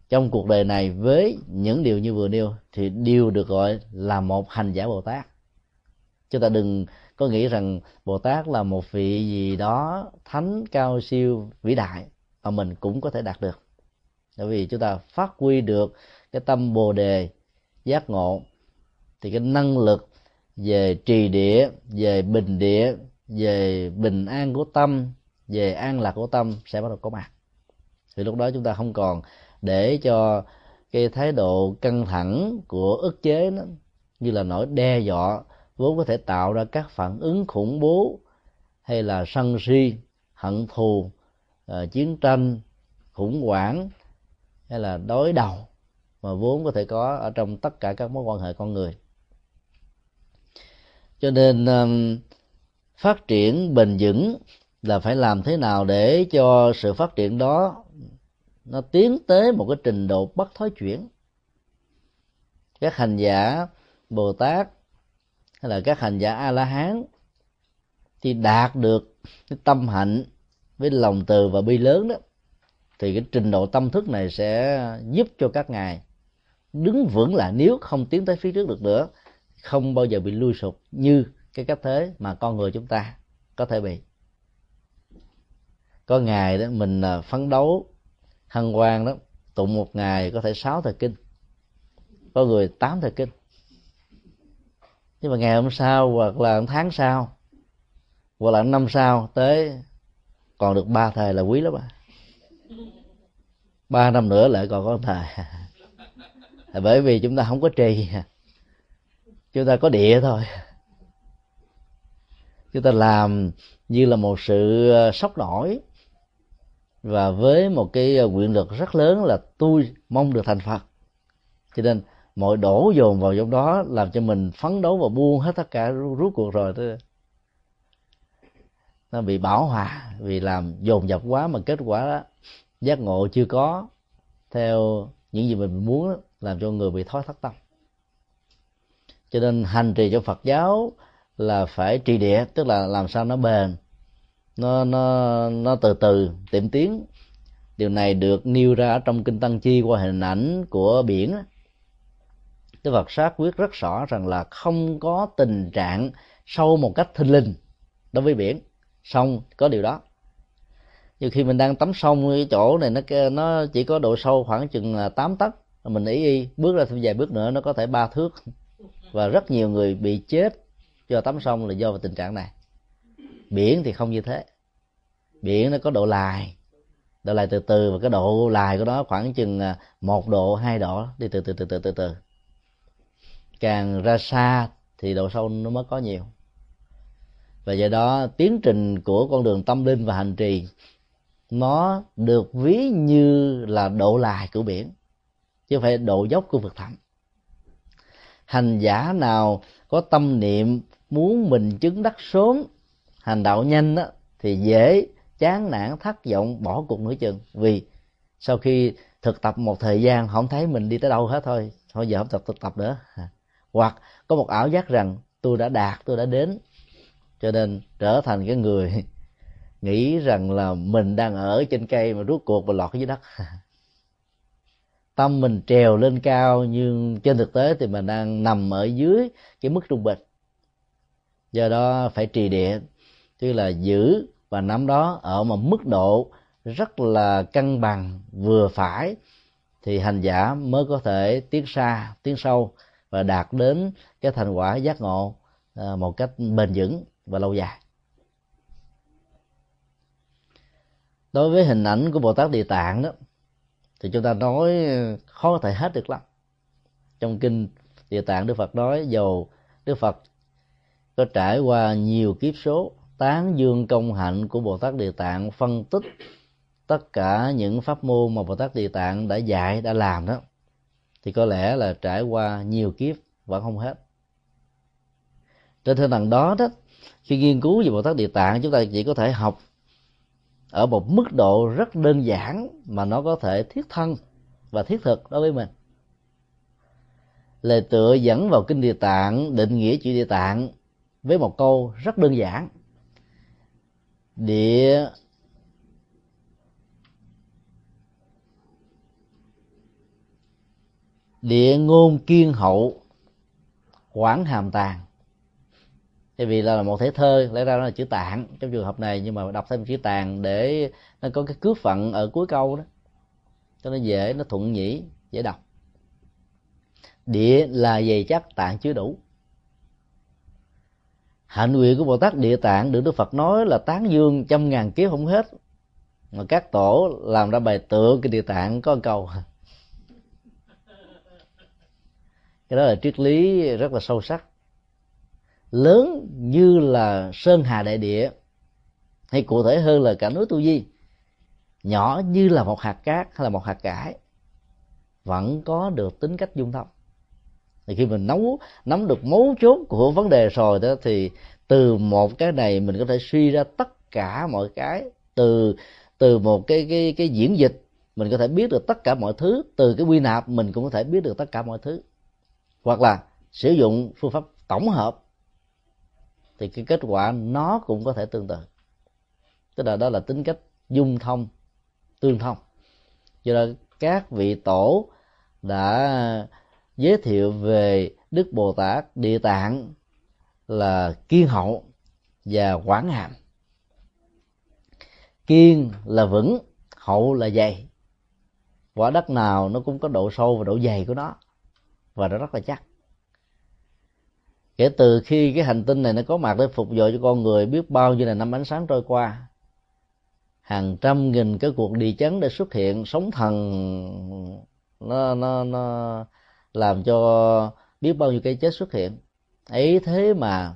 trong cuộc đời này với những điều như vừa nêu thì đều được gọi là một hành giả Bồ Tát. Chúng ta đừng có nghĩ rằng Bồ Tát là một vị gì đó thánh cao siêu vĩ đại mà mình cũng có thể đạt được. Bởi vì chúng ta phát huy được cái tâm Bồ Đề giác ngộ thì cái năng lực về trì địa, về bình địa, về bình an của tâm, về an lạc của tâm sẽ bắt đầu có mặt. Thì lúc đó chúng ta không còn để cho cái thái độ căng thẳng của ức chế nó như là nỗi đe dọa vốn có thể tạo ra các phản ứng khủng bố hay là sân si, hận thù, chiến tranh, khủng hoảng hay là đối đầu mà vốn có thể có ở trong tất cả các mối quan hệ con người. Cho nên phát triển bền vững là phải làm thế nào để cho sự phát triển đó nó tiến tới một cái trình độ bất thối chuyển. Các hành giả Bồ Tát hay là các hành giả A-la-hán thì đạt được cái tâm hạnh với lòng từ và bi lớn đó, thì cái trình độ tâm thức này sẽ giúp cho các ngài đứng vững lại, nếu không tiến tới phía trước được nữa, không bao giờ bị lui sụp như cái cách thế mà con người chúng ta có thể bị. Có ngày đó mình phấn đấu hân hoan đó, tụng một ngày có thể 6 thời kinh, có người 8 thời kinh. Nhưng mà ngày hôm sau hoặc là tháng sau hoặc là năm sau tới còn được 3 thời là quý lắm à. 3 năm nữa lại còn có thời. Bởi vì chúng ta không có trì, chúng ta có địa thôi. Chúng ta làm như là một sự sốc nổi và với một cái nguyện lực rất lớn là tôi mong được thành Phật. Cho nên mọi đổ dồn vào trong đó làm cho mình phấn đấu và buông hết tất cả, rút cuộc rồi nó bị bão hòa vì làm dồn dập quá, mà kết quả đó, giác ngộ chưa có theo những gì mình muốn đó, làm cho người bị thói thất tâm. Cho nên hành trì cho Phật giáo là phải trì địa, tức là làm sao nó bền, nó từ từ tiệm tiến. Điều này được nêu ra trong Kinh Tăng Chi qua hình ảnh của biển. Đức Phật xác quyết rất rõ rằng là không có tình trạng sâu một cách thinh linh đối với biển. Sông có điều đó. Nhiều khi mình đang tắm sông, cái chỗ này nó chỉ có độ sâu khoảng chừng 8 tấc, mình ý bước ra thêm vài bước nữa nó có thể 3 thước. Và rất nhiều người bị chết do tắm sông là do vào tình trạng này. Biển thì không như thế. Biển nó có độ lài, độ lài từ từ, và cái độ lài của nó khoảng chừng 1 độ 2 độ, đi từ từ. Càng ra xa thì độ sâu nó mới có nhiều. Và do đó tiến trình của con đường tâm linh và hành trì nó được ví như là độ lài của biển, chứ không phải độ dốc của vực thẳm. Hành giả nào có tâm niệm muốn mình chứng đắc sớm, hành đạo nhanh đó, thì dễ chán nản, thất vọng, bỏ cuộc nửa chừng. Vì sau khi thực tập một thời gian không thấy mình đi tới đâu hết, thôi giờ không thực tập nữa. Hoặc có một ảo giác rằng tôi đã đạt, tôi đã đến, cho nên trở thành cái người nghĩ rằng là mình đang ở trên cây mà rốt cuộc mà lọt dưới đất. Tâm mình trèo lên cao nhưng trên thực tế thì mình đang nằm ở dưới cái mức trung bình. Do đó phải trì địa, tức là giữ và nắm đó ở một mức độ rất là cân bằng, vừa phải, thì hành giả mới có thể tiến xa, tiến sâu và đạt đến cái thành quả giác ngộ một cách bền vững và lâu dài. Đối với hình ảnh của Bồ Tát Địa Tạng đó thì chúng ta nói khó có thể hết được lắm. Trong Kinh Địa Tạng, Đức Phật nói dầu Đức Phật có trải qua nhiều kiếp số, tán dương công hạnh của Bồ Tát Địa Tạng, phân tích tất cả những pháp môn mà Bồ Tát Địa Tạng đã dạy, đã làm đó, thì có lẽ là trải qua nhiều kiếp vẫn không hết. Trên tinh thần đó, khi nghiên cứu về Bồ Tát Địa Tạng, chúng ta chỉ có thể học ở một mức độ rất đơn giản mà nó có thể thiết thân và thiết thực đối với mình. Lời tựa dẫn vào Kinh Địa Tạng định nghĩa chữ Địa Tạng với một câu rất đơn giản: địa địa ngôn kiên hậu, quảng hàm tàng. Tại vì là một thể thơ, lẽ ra nó là chữ tạng trong trường hợp này, nhưng mà đọc thêm chữ tàng để nó có cái cướp phận ở cuối câu đó, cho nó dễ, nó thuận nhĩ, dễ đọc. Địa là dày chắc, tạng chứa đủ. Hạnh nguyện của Bồ Tát Địa Tạng được Đức Phật nói là tán dương trăm ngàn kiếp không hết, mà các tổ làm ra bài tựa cái Địa Tạng có một câu. Cái đó là triết lý rất là sâu sắc, lớn như là sơn hà đại địa, hay cụ thể hơn là cả núi Tu Di, nhỏ như là một hạt cát hay là một hạt cải, vẫn có được tính cách dung thông. Thì khi mình nắm được mấu chốt của vấn đề rồi đó, thì từ một cái này mình có thể suy ra tất cả mọi cái. Từ một cái diễn dịch mình có thể biết được tất cả mọi thứ, từ cái quy nạp mình cũng có thể biết được tất cả mọi thứ. Hoặc là sử dụng phương pháp tổng hợp thì cái kết quả nó cũng có thể tương tự. Tức là đó là tính cách dung thông, tương thông. Do đó các vị tổ đã giới thiệu về Đức Bồ Tát Địa Tạng là kiên hậu và quảng hàm. Kiên là vững, hậu là dày. Quả đất nào nó cũng có độ sâu và độ dày của nó, và nó rất là chắc. Kể từ khi cái hành tinh này nó có mặt để phục vụ cho con người biết bao nhiêu là năm ánh sáng trôi qua, hàng trăm nghìn cái cuộc địa chấn đã xuất hiện, sóng thần nó làm cho biết bao nhiêu cây chết xuất hiện. Ấy thế mà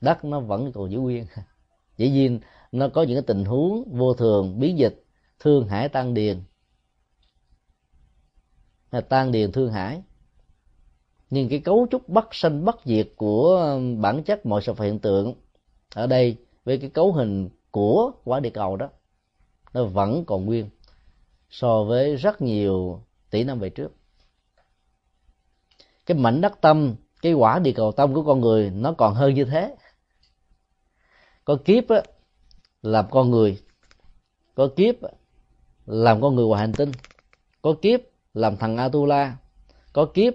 đất nó vẫn còn giữ nguyên. Dĩ nhiên nó có những cái tình huống vô thường, biến dịch, Thương Hải tan điền, tan điền Thương Hải. Nhưng cái cấu trúc bất sanh bất diệt của bản chất mọi sự hiện tượng ở đây, với cái cấu hình của quả địa cầu đó, nó vẫn còn nguyên so với rất nhiều tỷ năm về trước. Cái mảnh đất tâm, cái quả địa cầu tâm của con người nó còn hơn như thế. có kiếp làm con người, có kiếp làm con người ngoài hành tinh, có kiếp làm thằng Atula, có kiếp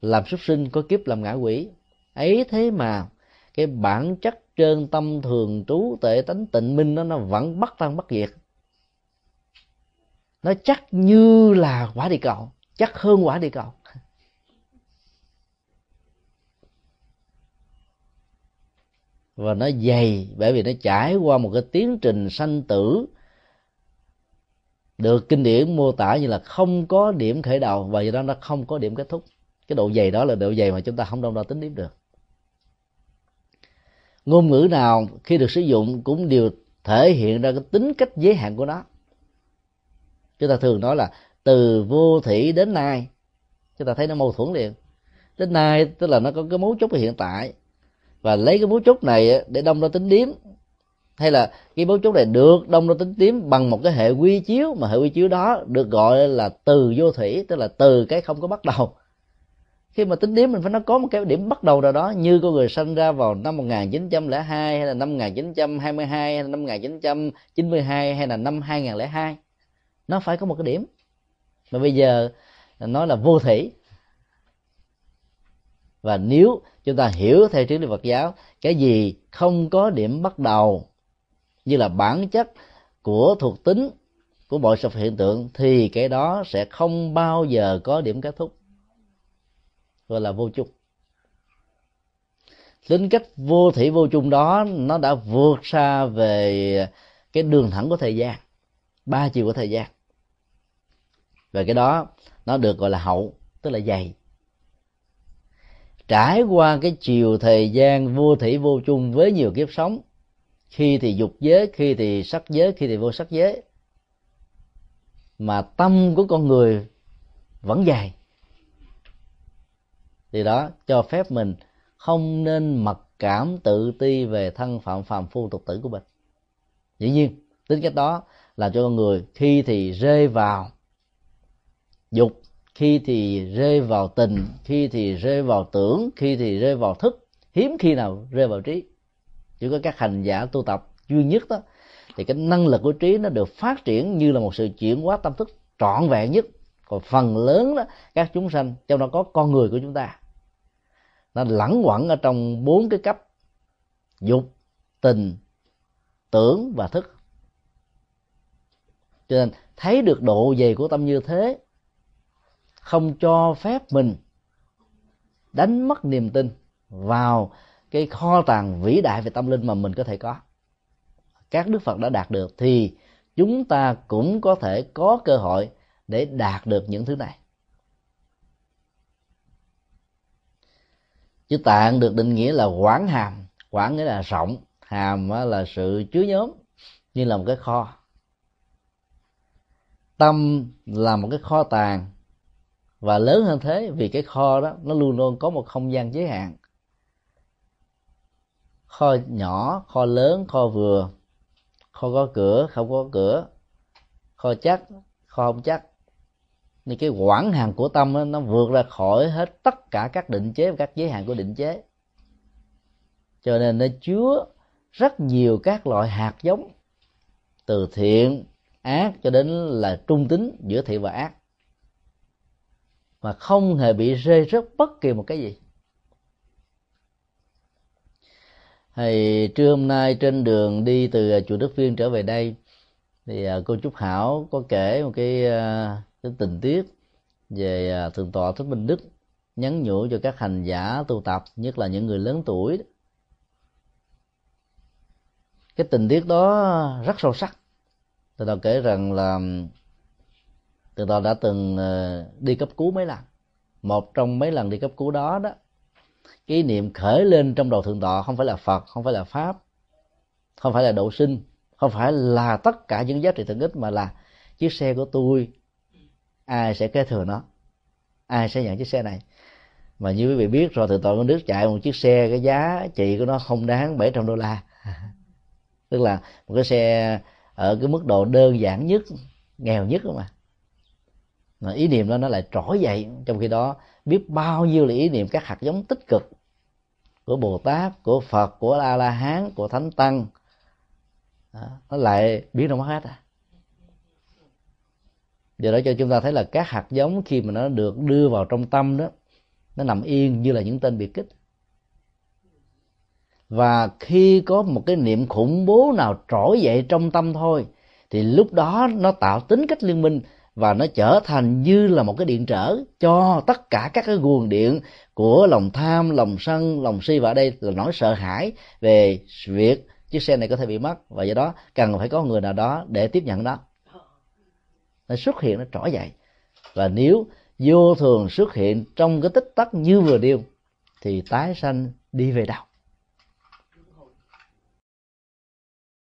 làm súc sinh, có kiếp làm ngã quỷ. Ấy thế mà cái bản chất trơn tâm thường trú tệ tánh tịnh minh nó vẫn bất tăng bất diệt, nó chắc như là quả địa cầu, chắc hơn quả địa cầu. Và nó dày bởi vì nó trải qua một cái tiến trình sanh tử được kinh điển mô tả như là không có điểm khởi đầu và do đó nó không có điểm kết thúc. Cái độ dày đó là độ dày mà chúng ta không đo tính điểm được. Ngôn ngữ nào khi được sử dụng cũng đều thể hiện ra cái tính cách giới hạn của nó. Chúng ta thường nói là từ vô thủy đến nay, chúng ta thấy nó mâu thuẫn liền. Đến nay tức là nó có cái mấu chốt của hiện tại, và lấy cái mấu chốt này để đông đo tính điểm, hay là cái mấu chốt này được đông đo tính điểm bằng một cái hệ quy chiếu, mà hệ quy chiếu đó được gọi là từ vô thủy, tức là từ cái không có bắt đầu. Khi mà tính điểm mình phải nó có một cái điểm bắt đầu nào đó, như con người sanh ra vào năm 1902 hay là năm 1922 hay là năm 1992 hay là năm 2002, nó phải có một cái điểm. Mà bây giờ nói là vô thủy. Và nếu chúng ta hiểu theo triết lý Phật giáo, cái gì không có điểm bắt đầu như là bản chất của thuộc tính của mọi sự hiện tượng thì cái đó sẽ không bao giờ có điểm kết thúc, gọi là vô chung. Tính cách vô thủy vô chung đó nó đã vượt xa về cái đường thẳng của thời gian, ba chiều của thời gian, và cái đó nó được gọi là hậu, tức là dày. Trải qua cái chiều thời gian vô thủy vô chung với nhiều kiếp sống, khi thì dục giới, khi thì sắc giới, khi thì vô sắc giới, mà tâm của con người vẫn dày, thì đó cho phép mình không nên mặc cảm tự ti về thân phạm phàm phu tục tử của mình. Dĩ nhiên tính cách đó làm cho con người khi thì rơi vào dục, khi thì rơi vào tình, khi thì rơi vào tưởng, khi thì rơi vào thức, hiếm khi nào rơi vào trí. Chỉ có các hành giả tu tập duy nhất đó thì cái năng lực của trí nó được phát triển như là một sự chuyển hóa tâm thức trọn vẹn nhất. Còn phần lớn đó, các chúng sanh, trong đó có con người của chúng ta, nó lẳng quẩn ở trong 4 cái cấp: dục, tình, tưởng và thức. Cho nên thấy được độ dày của tâm như thế, không cho phép mình đánh mất niềm tin vào cái kho tàng vĩ đại về tâm linh mà mình có thể có. Các Đức Phật đã đạt được thì chúng ta cũng có thể có cơ hội để đạt được những thứ này. Chữ tạng được định nghĩa là quảng hàm. Quảng nghĩa là rộng, hàm là sự chứa nhóm, như là một cái kho. Tâm là một cái kho tàng, và lớn hơn thế vì cái kho đó nó luôn luôn có một không gian giới hạn. Kho nhỏ, kho lớn, kho vừa, kho có cửa, không có cửa, kho chắc, kho không chắc. Nên cái quảng hàm của tâm đó, nó vượt ra khỏi hết tất cả các định chế và các giới hạn của định chế, cho nên nó chứa rất nhiều các loại hạt giống, từ thiện ác cho đến là trung tính giữa thiện và ác, mà không hề bị rơi rớt bất kỳ một cái gì. Thì trưa hôm nay trên đường đi từ chùa Đức Viên trở về đây thì cô Trúc Hảo có kể một cái tình tiết về Thượng Tọa Thích Minh Đức nhắn nhủ cho các hành giả tu tập, nhất là những người lớn tuổi. Cái tình tiết đó rất sâu sắc. Thượng Tọa kể rằng là Thượng Tọa đã từng đi cấp cứu mấy lần. Một trong mấy lần đi cấp cứu đó đó, cái niệm khởi lên trong đầu Thượng Tọa không phải là Phật, không phải là Pháp, không phải là độ sinh, không phải là tất cả những giá trị thượng ích, mà là chiếc xe của tôi, ai sẽ kế thừa nó, ai sẽ nhận chiếc xe này. Mà như quý vị biết rồi, Thượng Tọa Minh Đức chạy một chiếc xe cái giá trị của nó không đáng $700, tức là một cái xe ở cái mức độ đơn giản nhất, nghèo nhất mà. Mà ý niệm đó nó lại trỗi dậy, trong khi đó biết bao nhiêu là ý niệm các hạt giống tích cực của Bồ Tát, của Phật, của A La Hán, của Thánh Tăng, nó lại biến động hết à. Do đó cho chúng ta thấy là các hạt giống khi mà nó được đưa vào trong tâm đó, nó nằm yên như là những tên biệt kích. Và khi có một cái niệm khủng bố nào trỗi dậy trong tâm thôi, thì lúc đó nó tạo tính cách liên minh và nó trở thành như là một cái điện trở cho tất cả các cái guồng điện của lòng tham, lòng sân, lòng si, và ở đây là nỗi sợ hãi về việc chiếc xe này có thể bị mất, và do đó cần phải có người nào đó để tiếp nhận đó. Nó xuất hiện, nó trỗi dậy, và nếu vô thường xuất hiện trong cái tích tắc như vừa điêu thì tái sanh đi về đâu?